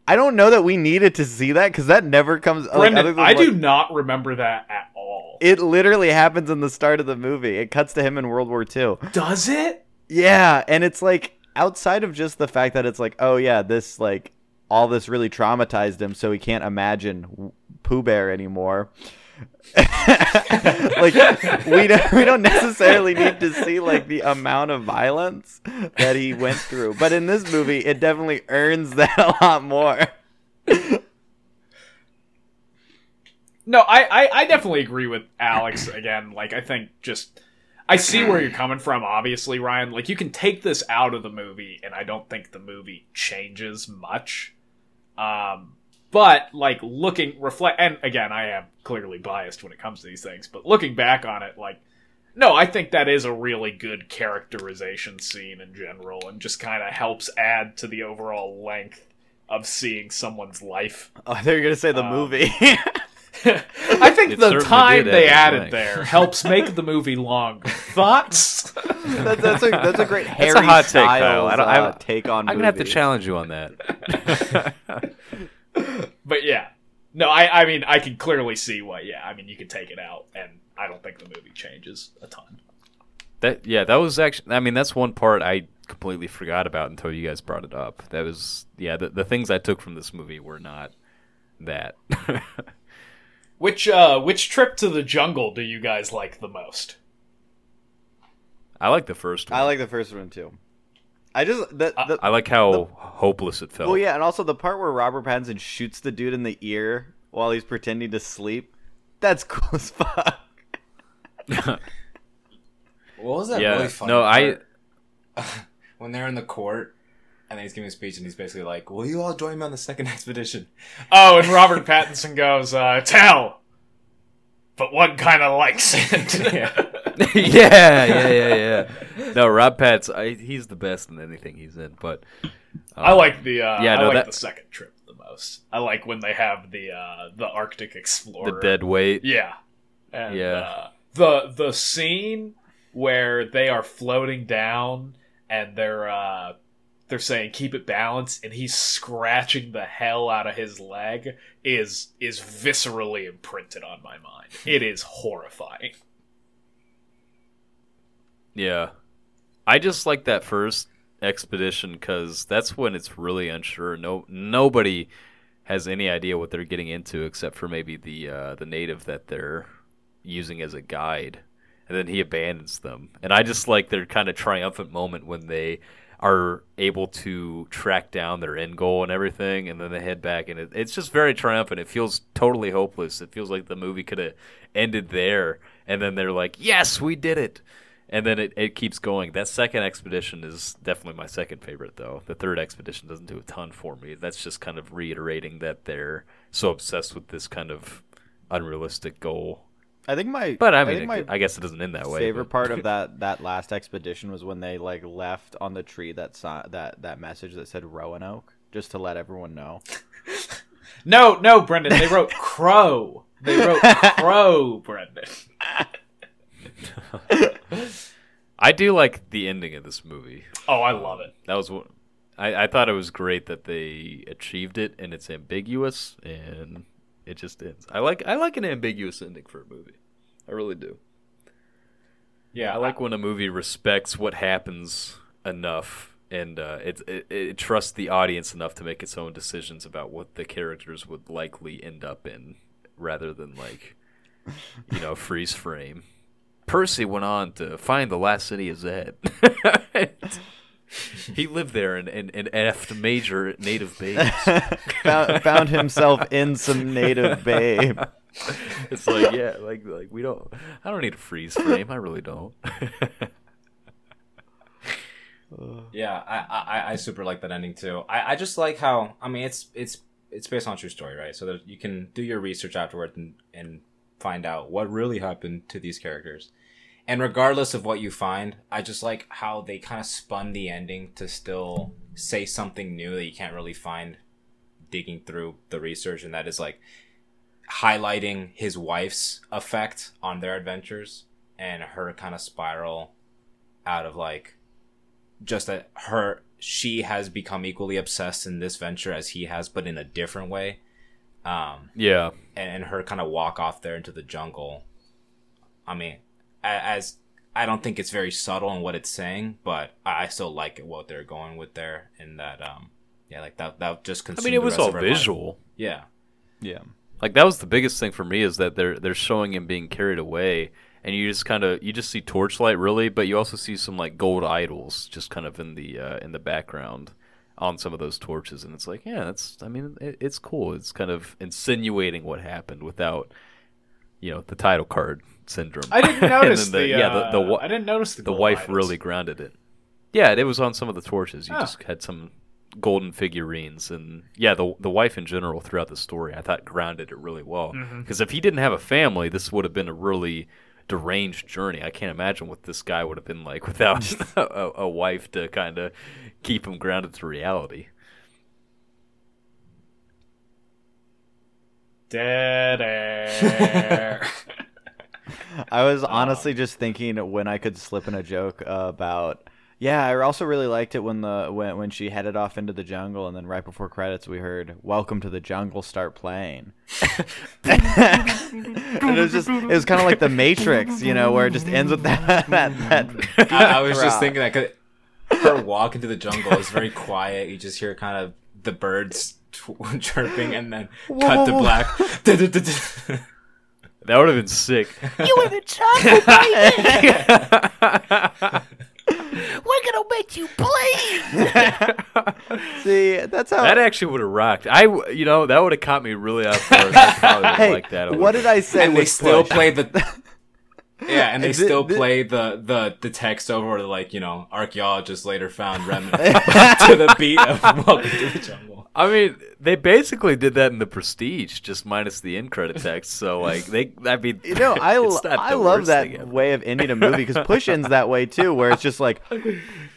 I don't know that we needed to see that because that never comes. Brendan, like, I do not remember that at all. It literally happens in the start of the movie. It cuts to him in World War II. Does it? Yeah, and it's like outside of just the fact that it's like, oh yeah, this like all this really traumatized him, so he can't imagine Pooh Bear anymore. Like, we don't necessarily need to see like the amount of violence that he went through, but in this movie it definitely earns that a lot more. No, I definitely agree with Alex again. Like, I think just I see where you're coming from, obviously, Ryan. Like, you can take this out of the movie and I don't think the movie changes much. But, like, and again, I am clearly biased when it comes to these things, but looking back on it, like, no, I think that is a really good characterization scene in general, and just kind of helps add to the overall length of seeing someone's life. Oh, I thought you were going to say the movie. I think the time they added there helps make the movie longer. Thoughts? That's a great Harry Styles take, Kyle. Take on movies. I'm going to have to challenge you on that. But yeah, no, I mean, I can clearly see why. Yeah, I mean, you can take it out, and I don't think the movie changes a ton. That was actually, I mean, that's one part I completely forgot about until you guys brought it up. That was, the things I took from this movie were not that. Which trip to the jungle do you guys like the most? I like the first one. I like the first one too. I like how hopeless it felt. Well, yeah, and also the part where Robert Pattinson shoots the dude in the ear while he's pretending to sleep. That's cool as fuck. What was that really funny part? When they're in the court and he's giving a speech and he's basically like, will you all join me on the second expedition? Oh, and Robert Pattinson goes, tell! But one kind of likes it. Yeah. No, Rob Pat's, he's the best in anything he's in, but... I like the the second trip the most. I like when they have the Arctic Explorer. The dead weight. Yeah. And, the scene where they are floating down and they're saying keep it balanced and he's scratching the hell out of his leg is viscerally imprinted on my mind. It is horrifying. Yeah. I just like that first expedition because that's when it's really unsure. Nobody has any idea what they're getting into except for maybe the native that they're using as a guide. And then he abandons them. And I just like their kind of triumphant moment when they are able to track down their end goal and everything, and then they head back, and it's just very triumphant. It feels totally hopeless. It feels like the movie could have ended there, and then they're like, yes, we did it! And then it keeps going. That second expedition is definitely my second favorite, though. The third expedition doesn't do a ton for me. That's just kind of reiterating that they're so obsessed with this kind of unrealistic goal. I think I guess it doesn't end that way. My favorite part of that last expedition was when they like left on the tree that message that said Roanoke, just to let everyone know. No, Brendan, they wrote Crow. They wrote Crow, Brendan. I do like the ending of this movie. Oh, I love it. That was what I thought. It was great that they achieved it, and it's ambiguous and. It just ends. I like an ambiguous ending for a movie. I really do. Yeah, I like when a movie respects what happens enough, and it trusts the audience enough to make its own decisions about what the characters would likely end up in, rather than like, freeze frame. Percy went on to find the Lost City of Z. He lived there and effed major native babes. found himself in some native babe. It's like, like we don't. I don't need a freeze frame. I really don't. Yeah, I super like that ending too. I just like how it's based on a true story, right? So that you can do your research afterward and find out what really happened to these characters. And regardless of what you find, I just like how they kind of spun the ending to still say something new that you can't really find digging through the research. And that is like highlighting his wife's effect on their adventures and her kind of spiral out of like just that she has become equally obsessed in this venture as he has, but in a different way. And her kind of walk off there into the jungle. I mean... As I don't think it's very subtle in what it's saying, but I still like it, what they're going with there, and that like that just consumed. I mean, it was all visual. Life. Yeah. Like that was the biggest thing for me is that they're showing him being carried away, and you just see torchlight really, but you also see some like gold idols just kind of in the background on some of those torches, and it's like it's cool. It's kind of insinuating what happened without the title card. Syndrome. I didn't notice the wife items. Really grounded it. Yeah, it was on some of the torches. Just had some golden figurines, and the wife in general throughout the story, I thought grounded it really well. Because if he didn't have a family, this would have been a really deranged journey. I can't imagine what this guy would have been like without a wife to kind of keep him grounded to reality. Dead air. I was honestly just thinking when I could slip in a joke about Yeah, I also really liked it when she headed off into the jungle, and then right before credits we heard "Welcome to the Jungle" start playing. And it was kind of like The Matrix, you know, where it just ends with that. I was just thinking that because her walk into the jungle is very quiet. You just hear kind of the birds chirping, and then cut to black. That would have been sick. You in the jungle, baby! We're gonna make you play. See, that's how that actually would have rocked. That would have caught me really off guard. Hey, like that. What did I say? And they still play the. Yeah, and they still play the text over, like, you know, archaeologists later found remnants to the beat of "Welcome to the Jungle." I mean, they basically did that in The Prestige, just minus the end credit text. So, like, I love that way of ending a movie, because Push ends that way too, where it's just like,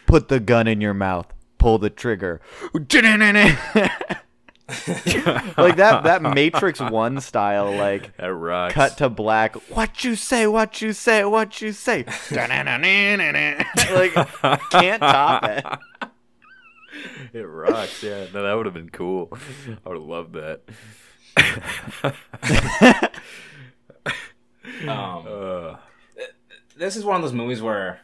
put the gun in your mouth, pull the trigger. Like that Matrix 1 style, like that rocks. Cut to black. What you say? What you say? What you say? Like, can't top it. It rocks. Yeah, no, that would have been cool. I would have loved that. This is one of those movies where,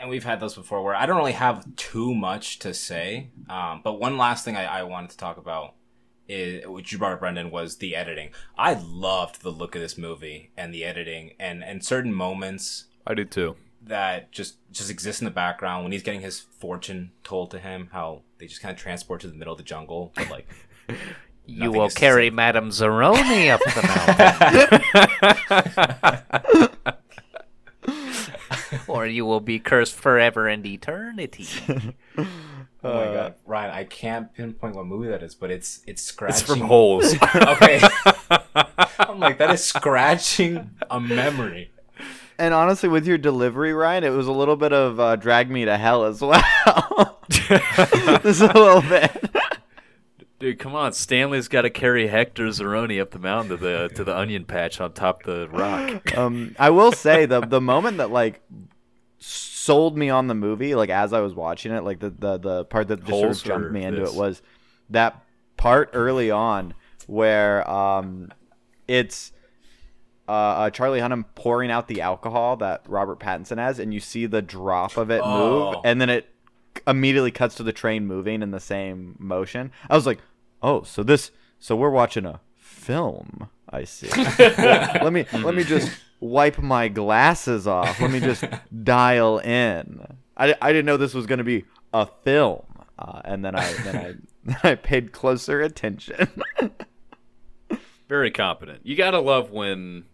and we've had those before, where I don't really have too much to say. But one last thing I wanted to talk about, is, which you brought up, Brendan, was the editing. I loved the look of this movie and the editing and certain moments. I do too. That just exist in the background when he's getting his fortune told to him, how they just kind of transport to the middle of the jungle. But like, you will carry Madame Zeroni up the mountain. Or you will be cursed forever and eternity. Oh my God, Ryan! I can't pinpoint what movie that is, but it's scratching. It's from Holes. Okay, I'm like, that is scratching a memory. And honestly, with your delivery, Ryan, it was a little bit of "Drag Me to Hell" as well. Just a little bit. Dude, come on! Stanley's got to carry Hector Zeroni up the mountain to the onion patch on top of the rock. I will say the moment that like sold me on the movie, like as I was watching it, like the part that just Holes sort of jumped me into it was that part early on where it's Charlie Hunnam pouring out the alcohol that Robert Pattinson has, and you see the drop of it move, and then it immediately cuts to the train moving in the same motion. I was like, oh, so we're watching a film. I see. Well, let me just wipe my glasses off. Let me just dial in. I didn't know this was going to be a film. And then I paid closer attention. Very competent. You got to love when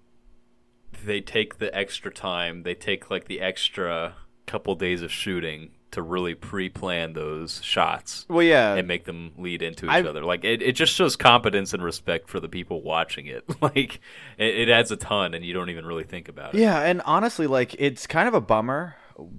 they take the extra time. They take like the extra couple days of shooting to really pre-plan those shots. Well, yeah. And make them lead into each other. Like, it just shows competence and respect for the people watching it. Like, it adds a ton, and you don't even really think about it. Yeah, and honestly, like, it's kind of a bummer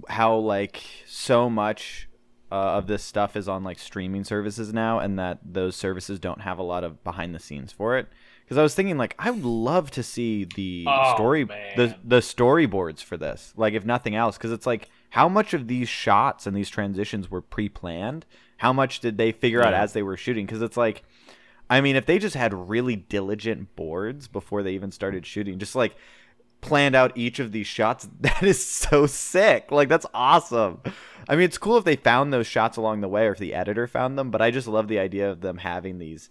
how, like, so much of this stuff is on, like, streaming services now, and that those services don't have a lot of behind-the-scenes for it. Because I was thinking, like, I would love to see the storyboards for this. Like, if nothing else, because it's like, how much of these shots and these transitions were pre-planned? How much did they figure out as they were shooting? Because it's like, I mean, if they just had really diligent boards before they even started shooting, just like planned out each of these shots, that is so sick. Like, that's awesome. I mean, it's cool if they found those shots along the way or if the editor found them, but I just love the idea of them having these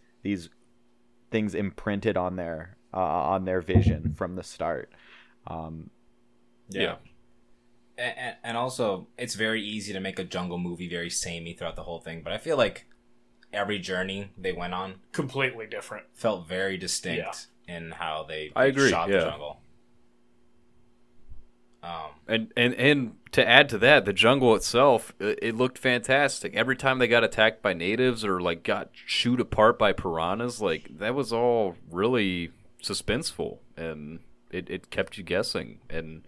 things imprinted on their vision from the start. Yeah. And also, it's very easy to make a jungle movie very samey throughout the whole thing, but I feel like every journey they went on completely different, felt very distinct in how they shot the jungle. And to add to that, the jungle itself, it looked fantastic. Every time they got attacked by natives or like got chewed apart by piranhas, like that was all really suspenseful, and it kept you guessing. And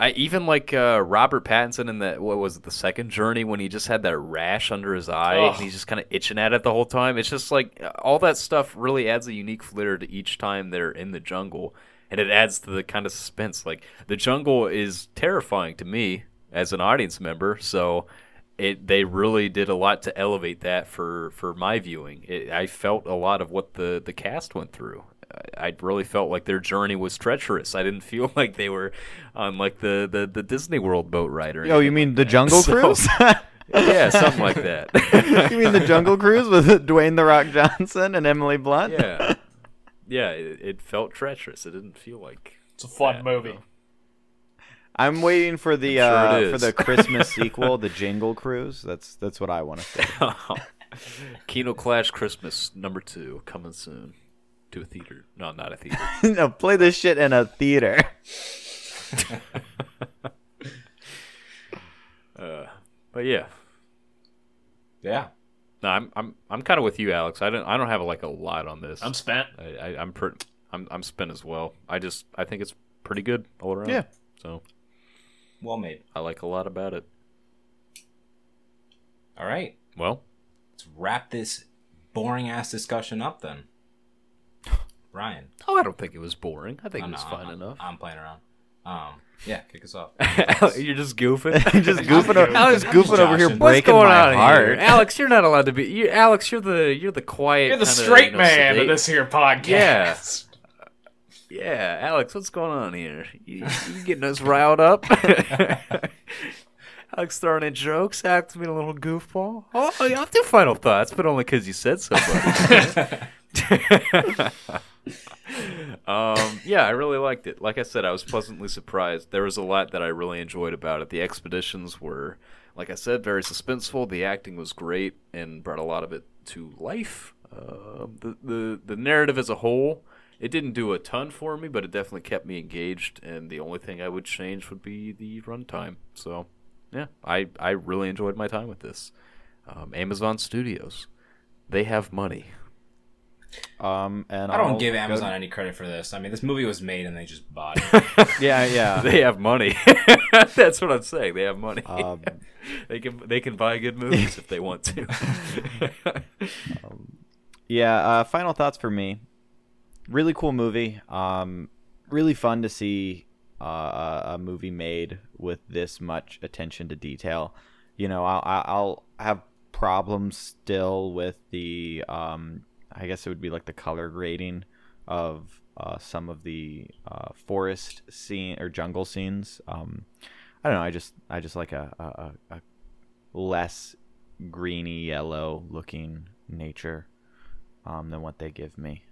I even like Robert Pattinson in the second journey when he just had that rash under his eye and he's just kind of itching at it the whole time. It's just like all that stuff really adds a unique flair to each time they're in the jungle, and it adds to the kind of suspense. Like the jungle is terrifying to me as an audience member. So they really did a lot to elevate that for my viewing. I felt a lot of what the cast went through. I really felt like their journey was treacherous. I didn't feel like they were on like the Disney World boat ride or anything. Oh, you mean the Jungle Cruise? Yeah, something like that. You mean the Jungle Cruise with Dwayne The Rock Johnson and Emily Blunt? Yeah. Yeah, it felt treacherous. It didn't feel like it's a fun movie. No. I'm waiting for the Christmas sequel, the Jingle Cruise. That's what I want to see. Kino Clash Christmas #2 coming soon to a theater. No, not a theater. No, play this shit in a theater. But yeah, yeah. No, I'm kind of with you, Alex. I don't have like a lot on this. I'm spent. I'm spent as well. I think it's pretty good all around. Yeah. So. Well made. I like a lot about it. All right. Well, let's wrap this boring-ass discussion up then. Ryan. Oh, I don't think it was boring. I think it was fun enough. I'm playing around. Yeah, kick us off. You're just goofing. Alex goofing over here, breaking what's going my on heart. Here? Alex, you're not allowed to be. Alex, you're the quiet. You're the straight man sedate. Of this here podcast. Yeah. Yeah, Alex, what's going on here? You getting us riled up? Alex throwing in jokes, acting a little goofball. Oh, I'll do final thoughts, but only because you said so. Yeah, I really liked it. Like I said, I was pleasantly surprised. There was a lot that I really enjoyed about it. The expeditions were, like I said, very suspenseful. The acting was great and brought a lot of it to life. The narrative as a whole, it didn't do a ton for me, but it definitely kept me engaged, and the only thing I would change would be the runtime. So, yeah, I really enjoyed my time with this. Amazon Studios, they have money. And I don't give Amazon any credit for this. I mean, this movie was made and they just bought it. yeah. They have money. That's what I'm saying. They have money. They can buy good movies if they want to. Final thoughts for me. Really cool movie. Really fun to see a movie made with this much attention to detail. You know, I'll have problems still with the, I guess it would be like the color grading of some of the forest scene or jungle scenes. I don't know. I just like a less greeny yellow looking nature than what they give me.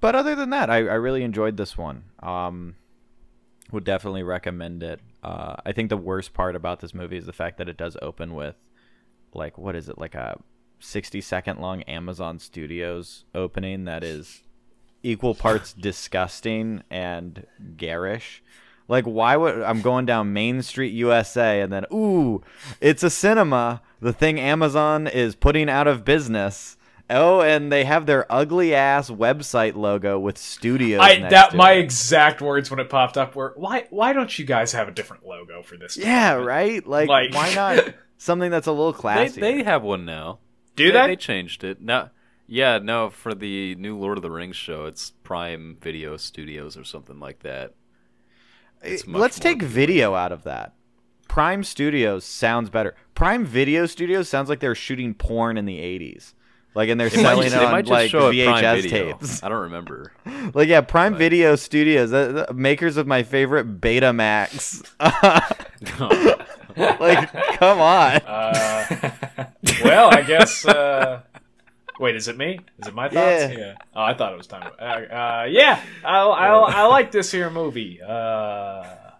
But other than that, I really enjoyed this one. Would definitely recommend it. I think the worst part about this movie is the fact that it does open with, like, what is it, like a 60-second long Amazon Studios opening that is equal parts disgusting and garish. Like, why would I'm going down Main Street, USA, and then, ooh, it's a cinema. The thing Amazon is putting out of business. Oh, and they have their ugly ass website logo with studios. Exact words when it popped up were, why don't you guys have a different logo for this? Yeah, right? Like why not something that's a little classier? They have one now. Do they? They changed it. No, yeah, no, for the new Lord of the Rings show, it's Prime Video Studios or something like that. Let's take video out of that. Prime Studios sounds better. Prime Video Studios sounds like they were shooting porn in the 80s. Like, and they're selling on, like, VHS tapes. I don't remember. Like, yeah, Prime Video Studios, the makers of my favorite Betamax. Like, come on. Well, I guess... Wait, is it me? Is it my thoughts? Yeah. Oh, I thought it was time. I like this here movie. I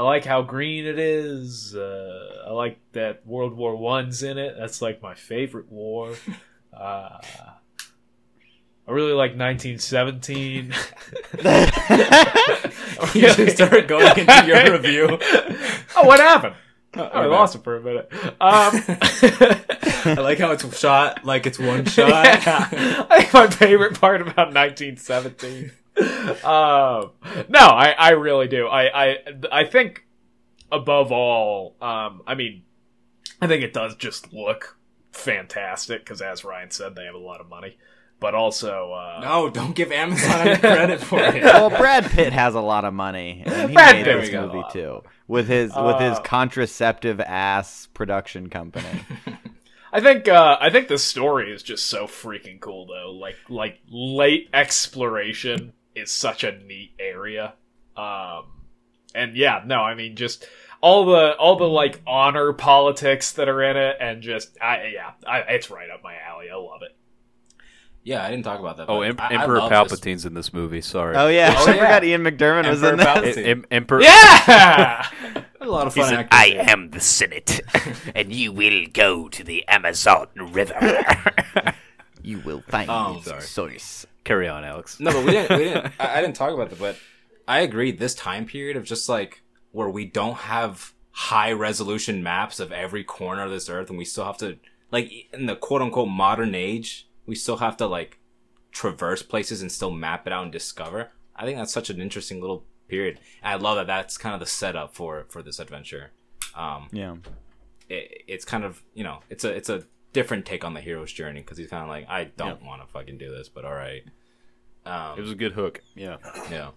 like how green it is. I like that World War I's in it. That's like my favorite war. I really like 1917. You just started going into your review. Oh, what happened? I lost it for a minute. I like how it's shot like it's one shot. Yeah. I think my favorite part about 1917. No, I really do. I think above all, I think it does just look fantastic because, as Ryan said, they have a lot of money. But also... no, don't give Amazon any credit for it. Well, Brad Pitt has a lot of money. And he Brad made Pitt this movie, too. With his contraceptive-ass production company. I think the story is just so freaking cool, though. Like late exploration is such a neat area. And yeah, no, I mean, just... All the like honor politics that are in it, and just it's right up my alley. I love it. Yeah, I didn't talk about that. Oh, Emperor Palpatine's in this movie. Sorry. Oh yeah, I forgot Ian McDermott was in this. Emperor. Yeah, a lot of fun. I am the Senate, and you will go to the Amazon River. You will find source. Carry on, Alex. No, but we didn't. I didn't talk about that, but I agree. This time period of just like. Where we don't have high-resolution maps of every corner of this Earth, and we still have to, like, in the quote-unquote modern age, we still have to, like, traverse places and still map it out and discover. I think that's such an interesting little period. And I love that that's kind of the setup for this adventure. Yeah. It's kind of, you know, it's a different take on the hero's journey, because he's kind of like, I don't want to fucking do this, but all right. It was a good hook. Yeah. Yeah.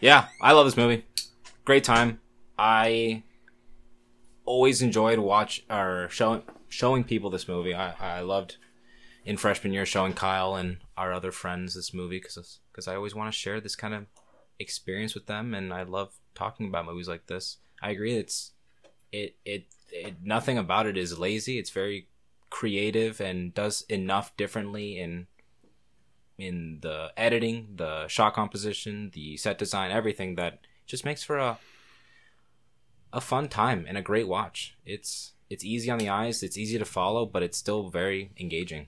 Yeah, I love this movie. Great time. I always enjoyed showing people this movie. I loved in freshman year showing Kyle and our other friends this movie because I always want to share this kind of experience with them, and I love talking about movies like this. I agree. It's nothing about it is lazy. It's very creative and does enough differently in the editing, the shot composition, the set design, everything that just makes for a fun time and a great watch. It's easy on the eyes, it's easy to follow, but it's still very engaging.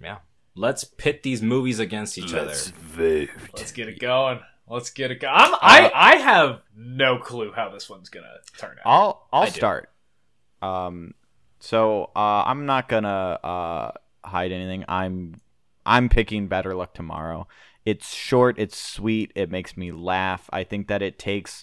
Yeah. Let's pit these movies against each other. Let's get it going. I have no clue how this one's gonna turn out. I'll start. So I'm not gonna hide anything. I'm picking Better Luck Tomorrow. It's short, it's sweet, it makes me laugh. I think that it takes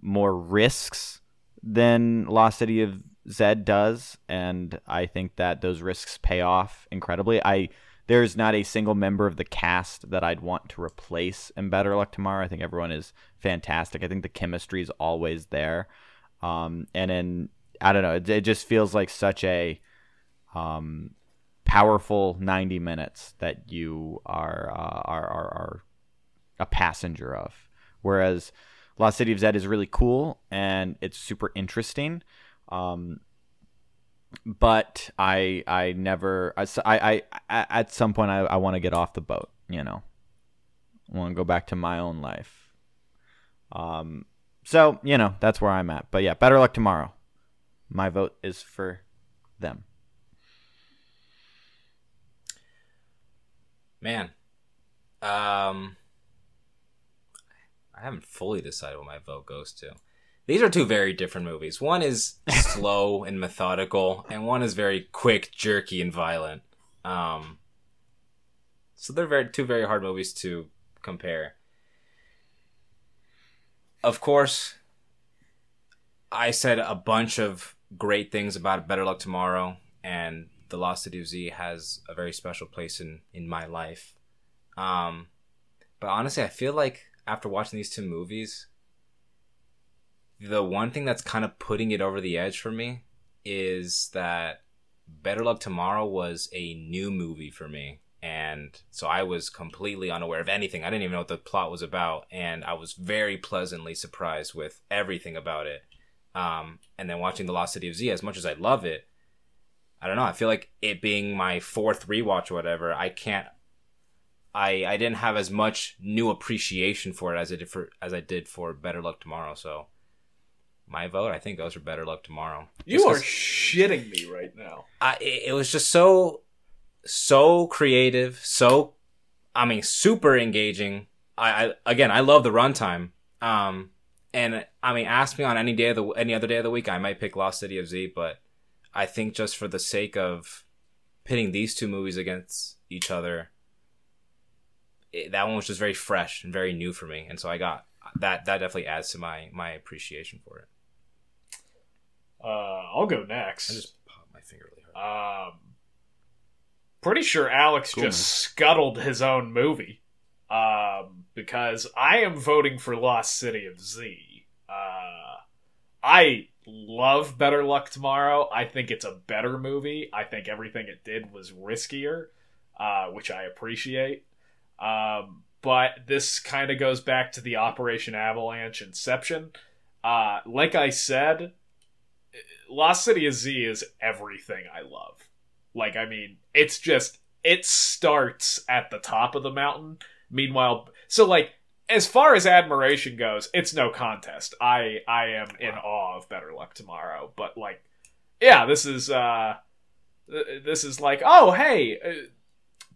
more risks than Lost City of Z does, and I think that those risks pay off incredibly. There's not a single member of the cast that I'd want to replace in Better Luck Tomorrow. I think everyone is fantastic. I think the chemistry is always there. And then, I don't know, it just feels like such a... powerful 90 minutes that you are a passenger of, whereas Lost City of Z is really cool and it's super interesting, but I at some point I want to get off the boat. You know, I want to go back to my own life. So you know that's where I'm at. But yeah, Better Luck Tomorrow. My vote is for them. Man, I haven't fully decided what my vote goes to. These are two very different movies. One is slow and methodical, and one is very quick, jerky, and violent. So they're two very hard movies to compare. Of course, I said a bunch of great things about Better Luck Tomorrow, and... The Lost City of Z has a very special place in my life. But honestly, I feel like after watching these two movies, the one thing that's kind of putting it over the edge for me is that Better Luck Tomorrow was a new movie for me. And so I was completely unaware of anything. I didn't even know what the plot was about. And I was very pleasantly surprised with everything about it. And then watching The Lost City of Z, as much as I love it, I don't know. I feel like it being my fourth rewatch or whatever, I can't. I didn't have as much new appreciation for it as I did for Better Luck Tomorrow. So, my vote, I think, goes for Better Luck Tomorrow. You are shitting me right now. It was just so creative, super engaging. I love the runtime. And I mean, ask me on any other day of the week, I might pick Lost City of Z, but. I think just for the sake of pitting these two movies against each other, that one was just very fresh and very new for me. And so I got that. That definitely adds to my appreciation for it. I'll go next. I just popped my finger really hard. pretty sure Alex scuttled his own movie. Because I am voting for Lost City of Z. I love Better Luck Tomorrow. I think it's a better movie. I think everything it did was riskier, which I appreciate. But this kind of goes back to the Operation Avalanche inception. Like I said, Lost City of Z is everything I love. Like, I mean, it's just, it starts at the top of the mountain. Meanwhile, so like, as far as admiration goes, it's no contest. I am in awe of Better Luck Tomorrow. But like, yeah, this is like, oh, hey,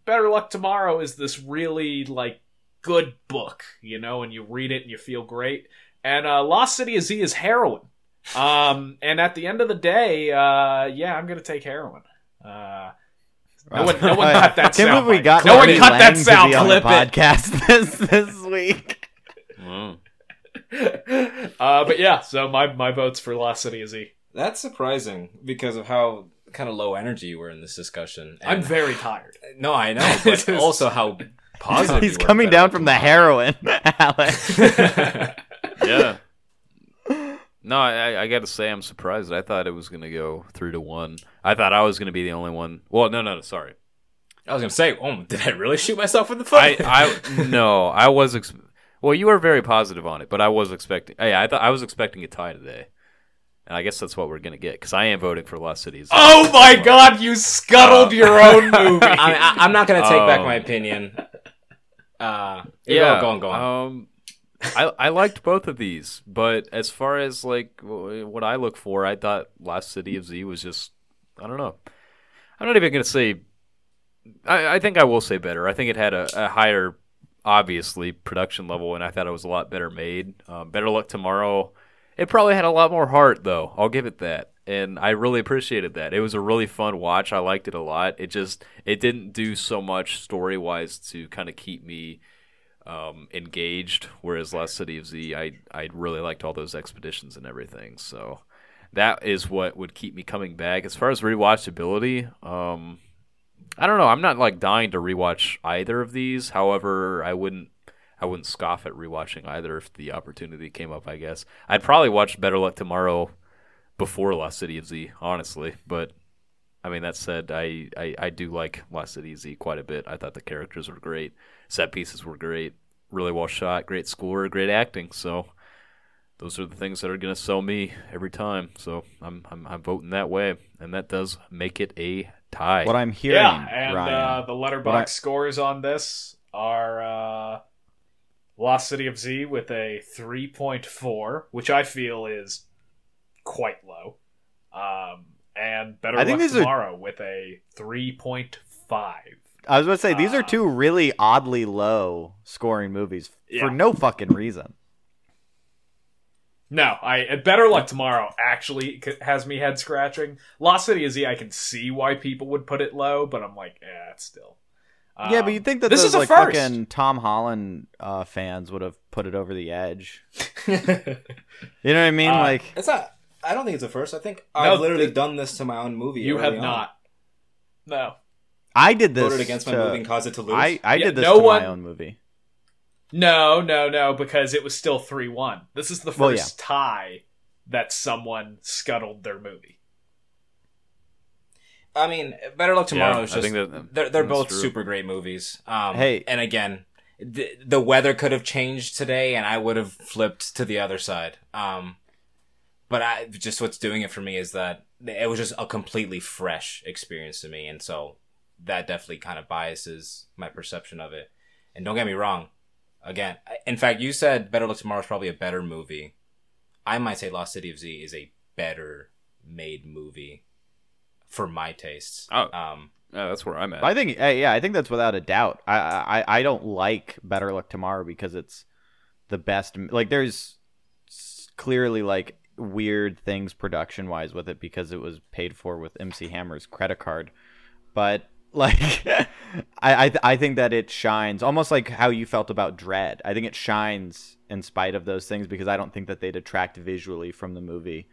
Better Luck Tomorrow is this really like good book, you know, and you read it and you feel great. And Lost City of Z is heroin. And at the end of the day, yeah, I'm gonna take heroin. No one cut that sound. We got no one cut that sound clip podcast this week. Wow. But yeah, so my vote's for Lost City of Z. That's surprising because of how kind of low energy you were in this discussion. And I'm very tired. No, I know, but also how positive. He's coming down from the heroin, Alex. Yeah. No, I got to say I'm surprised. I thought it was going to go 3-1. I thought I was going to be the only one. Well, no, sorry. I was going to say, oh, did I really shoot myself in the foot? I was. Well, you were very positive on it, but I was expecting. Yeah, I thought I was expecting a tie today, and I guess that's what we're going to get because I am voting for Lost Cities. Oh my God, you scuttled your own movie. I'm not going to take back my opinion. Go on. I liked both of these, but as far as like what I look for, I thought Lost City of Z was just, I don't know. I'm not even going to say, I think I will say better. I think it had a higher, obviously, production level, and I thought it was a lot better made. Better Luck Tomorrow, it probably had a lot more heart, though. I'll give it that. And I really appreciated that. It was a really fun watch. I liked it a lot. It didn't do so much story-wise to kind of keep me engaged, whereas Lost City of Z, I really liked all those expeditions and everything, so that is what would keep me coming back. As far as rewatchability, I don't know, I'm not like dying to rewatch either of these. However, I wouldn't scoff at rewatching either if the opportunity came up. I guess I'd probably watch Better Luck Tomorrow before Lost City of Z, honestly, but I mean, that said, I do like Lost City of Z quite a bit. I thought the characters were great. Set pieces were great. Really well shot. Great score. Great acting. So those are the things that are going to sell me every time. So I'm voting that way. And that does make it a tie. What I'm hearing, and Ryan, the Letterboxd scores on this are Lost City of Z with a 3.4, which I feel is quite low. And Better Luck Tomorrow with a 3.5. I was going to say, these are two really oddly low scoring movies for no fucking reason. No, Better Luck Tomorrow actually has me head scratching. Lost City of Z, I can see why people would put it low, but I'm like, it's still. Yeah, but you'd think that this those is like, fucking Tom Holland fans would have put it over the edge. You know what I mean? Like, it's not. I don't think it's a first. I think I've literally done this to my own movie. You have not. No. I did this. Voted against my movie and caused it to lose. I did this to my own movie. No, because it was still 3-1. This is the first tie that someone scuttled their movie. I mean, Better Luck Tomorrow is just... They're both super great movies. And again, the weather could have changed today and I would have flipped to the other side. But just what's doing it for me is that it was just a completely fresh experience to me. And so that definitely kind of biases my perception of it. And don't get me wrong. Again, in fact, you said Better Luck Tomorrow is probably a better movie. I might say Lost City of Z is a better made movie for my tastes. Oh, that's where I'm at. I think, I think that's without a doubt. I don't like Better Luck Tomorrow because it's the best. Like, there's clearly like weird things production wise with it because it was paid for with MC Hammer's credit card, but like I think that it shines almost like how you felt about Dread. I think it shines in spite of those things because I don't think that they detract visually from the movie.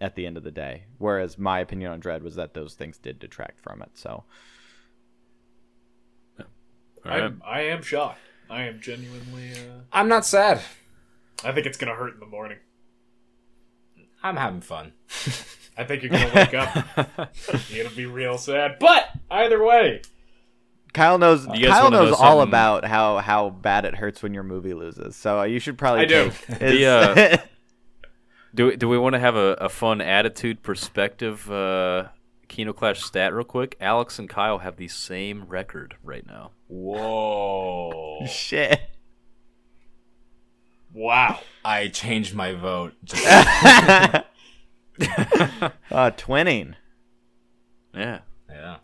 at the end of the day. Whereas my opinion on Dread was that those things did detract from it. So I am shocked. I am genuinely... I'm not sad. I think it's going to hurt in the morning. I'm having fun. I think you're going to wake up. It'll be real sad. But either way... Kyle knows all about how bad it hurts when your movie loses. So you should probably... Do we want to have a fun attitude perspective Kino Clash stat real quick? Alex and Kyle have the same record right now. Whoa. Shit. Wow. I changed my vote. Twinning. Yeah. Yeah.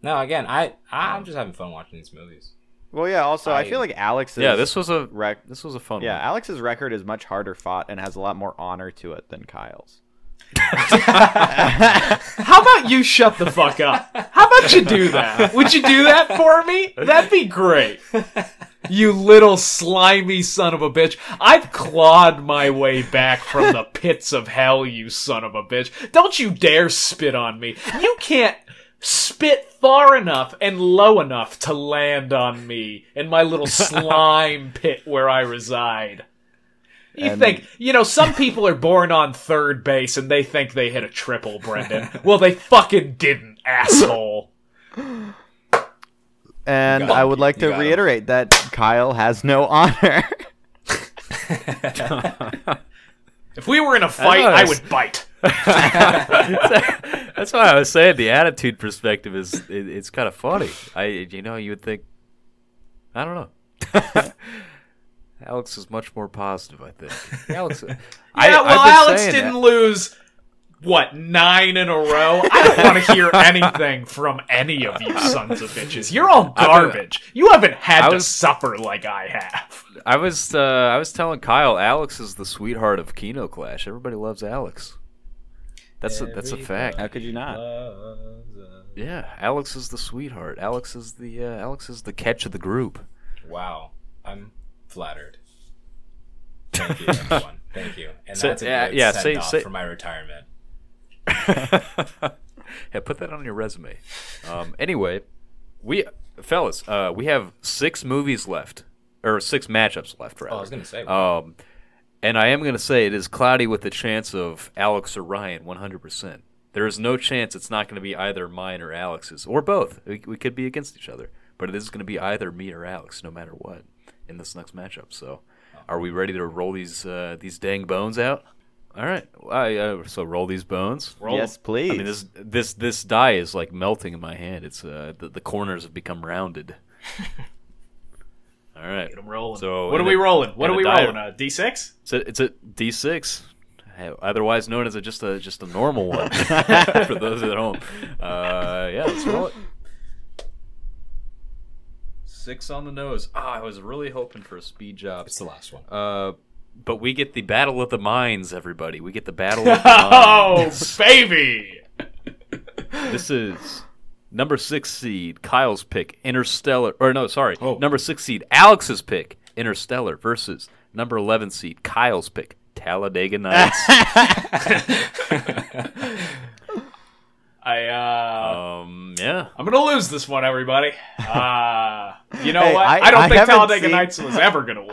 No, again, I'm just having fun watching these movies. Well, yeah, also, I feel like Alex's... Yeah, this was a fun one. Yeah, Alex's record is much harder fought and has a lot more honor to it than Kyle's. How about you shut the fuck up? How about you do that? Would you do that for me? That'd be great. You little slimy son of a bitch. I've clawed my way back from the pits of hell, you son of a bitch. Don't you dare spit on me. You can't... spit far enough and low enough to land on me in my little slime pit where I reside. Some people are born on third base and they think they hit a triple, Brendan. Well, they fucking didn't, asshole. And I would like to reiterate that Kyle has no honor. If we were in a fight, I would bite. That's why I was saying the attitude perspective is kind of funny. You would think, I don't know. Alex is much more positive, I think. Alex, Alex didn't lose what 9 in a row. I don't want to hear anything from any of you sons of bitches. You're all garbage. You haven't had to suffer like I have. I was telling Kyle, Alex is the sweetheart of Kino Clash. Everybody loves Alex. That's a fact. How could you not? Yeah, Alex is the sweetheart. Alex is the catch of the group. Wow, I'm flattered. Thank you, everyone. Thank you. And that's a good send off for my retirement. Yeah, put that on your resume. Anyway, we have 6 movies left, or 6 matchups left. Rather. Oh, I was gonna say. And I am going to say it is cloudy with the chance of Alex or Ryan, 100%. There is no chance it's not going to be either mine or Alex's, or both. We could be against each other, but it is going to be either me or Alex, no matter what, in this next matchup. So are we ready to roll these dang bones out? All right. So roll these bones. Yes, please. I mean, this die is like melting in my hand. It's the corners have become rounded. All right. Get 'em rolling. So what are we rolling? What are we rolling? A D6? It's a D6, otherwise known as just a normal one for those at home. Yeah, let's roll it. 6 on the nose. Oh, I was really hoping for a speed job. It's the last one. But we get the Battle of the Mines, everybody. We get the Battle of the Mines. Oh, baby! This is... Number 6 seed, Kyle's pick, Interstellar. Or no, sorry. Oh. Number 6 seed, Alex's pick, Interstellar, versus number 11 seed, Kyle's pick, Talladega Nights. I'm gonna lose this one, everybody. What? I think Talladega Nights was ever gonna win.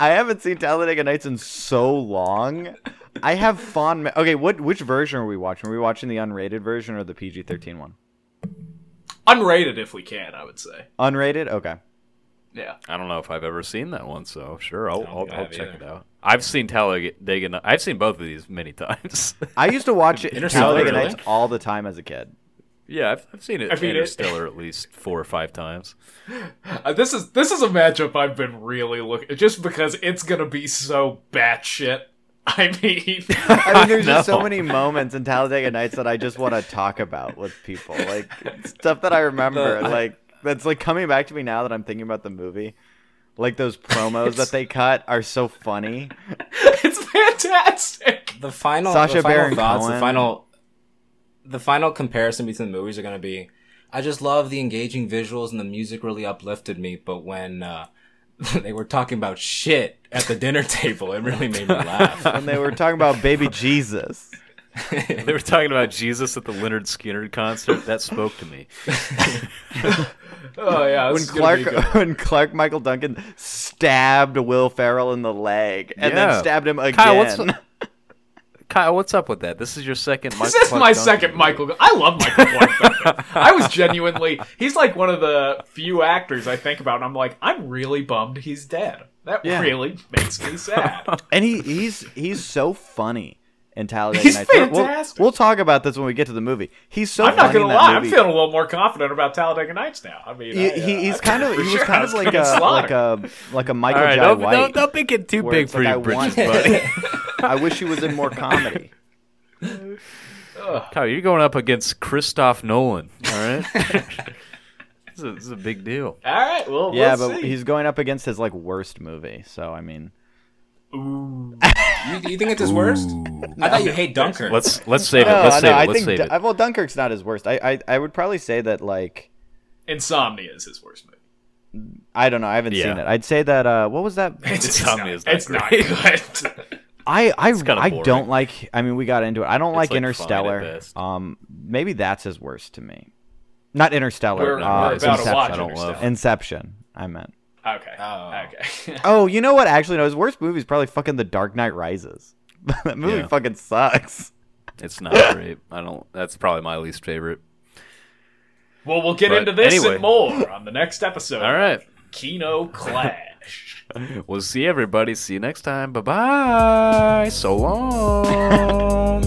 I haven't seen Talladega Nights in so long. I have fond. Okay, which version are we watching? Are we watching the unrated version or the PG-13 one? Unrated, if we can, I would say. Unrated? Okay. Yeah. I don't know if I've ever seen that one, so sure, I'll check it out. I've seen Talladega Nights. I've seen both of these many times. I used to watch Talladega Nights all the time as a kid. Yeah, I've seen it Interstellar at least 4 or 5 times. This is a matchup I've been really looking... Just because it's going to be so batshit. I mean, there's just so many moments in Talladega Nights that I just want to talk about with people, like stuff that I remember, like that's like coming back to me now that I'm thinking about the movie. Like those promos that they cut are so funny. It's fantastic. The final comparison between the movies are going to be. I just love the engaging visuals and the music really uplifted me, but when. They were talking about shit at the dinner table. It really made me laugh. And they were talking about baby Jesus. They were talking about Jesus at the Lynyrd Skynyrd concert. That spoke to me. Oh yeah, when Clark Michael Duncan stabbed Will Ferrell in the leg and then stabbed him again. Kyle, what's up with that? This is your second. This is my second Michael. I love Michael Clark Duncan. I was genuinely. He's like one of the few actors I think about, and I'm like, I'm really bummed he's dead. That really makes me sad. And he's so funny. In Talladega Nights. He's fantastic. We'll talk about this when we get to the movie. He's so. I'm not going to lie. I'm feeling a little more confident about Talladega Nights now. I mean, he was kind of like a Michael J. White. Don't make it too big for your britches, buddy. I wish he was in more comedy. Kyle, you're going up against Christopher Nolan. All right, this is a big deal. All right, we'll see. But he's going up against his worst movie. So I mean. Ooh. You think it's his worst? I thought you hate Dunkirk. Let's save it. Well, Dunkirk's not his worst. I would probably say that Insomnia is his worst movie. I don't know. I haven't seen it. I'd say that what was that? Insomnia is not great. It's not good. I don't like. I mean, we got into it. I don't like Interstellar. Maybe that's his worst to me. Not Interstellar. We're about to watch Interstellar. Inception. I meant. Okay. Okay. Oh, you know what? Actually, no. His worst movie is probably fucking The Dark Knight Rises. That movie fucking sucks. It's not great. That's probably my least favorite. Well, we'll get into this and more on the next episode. All right. Kino Clash. We'll see everybody. See you next time. Bye bye. So long.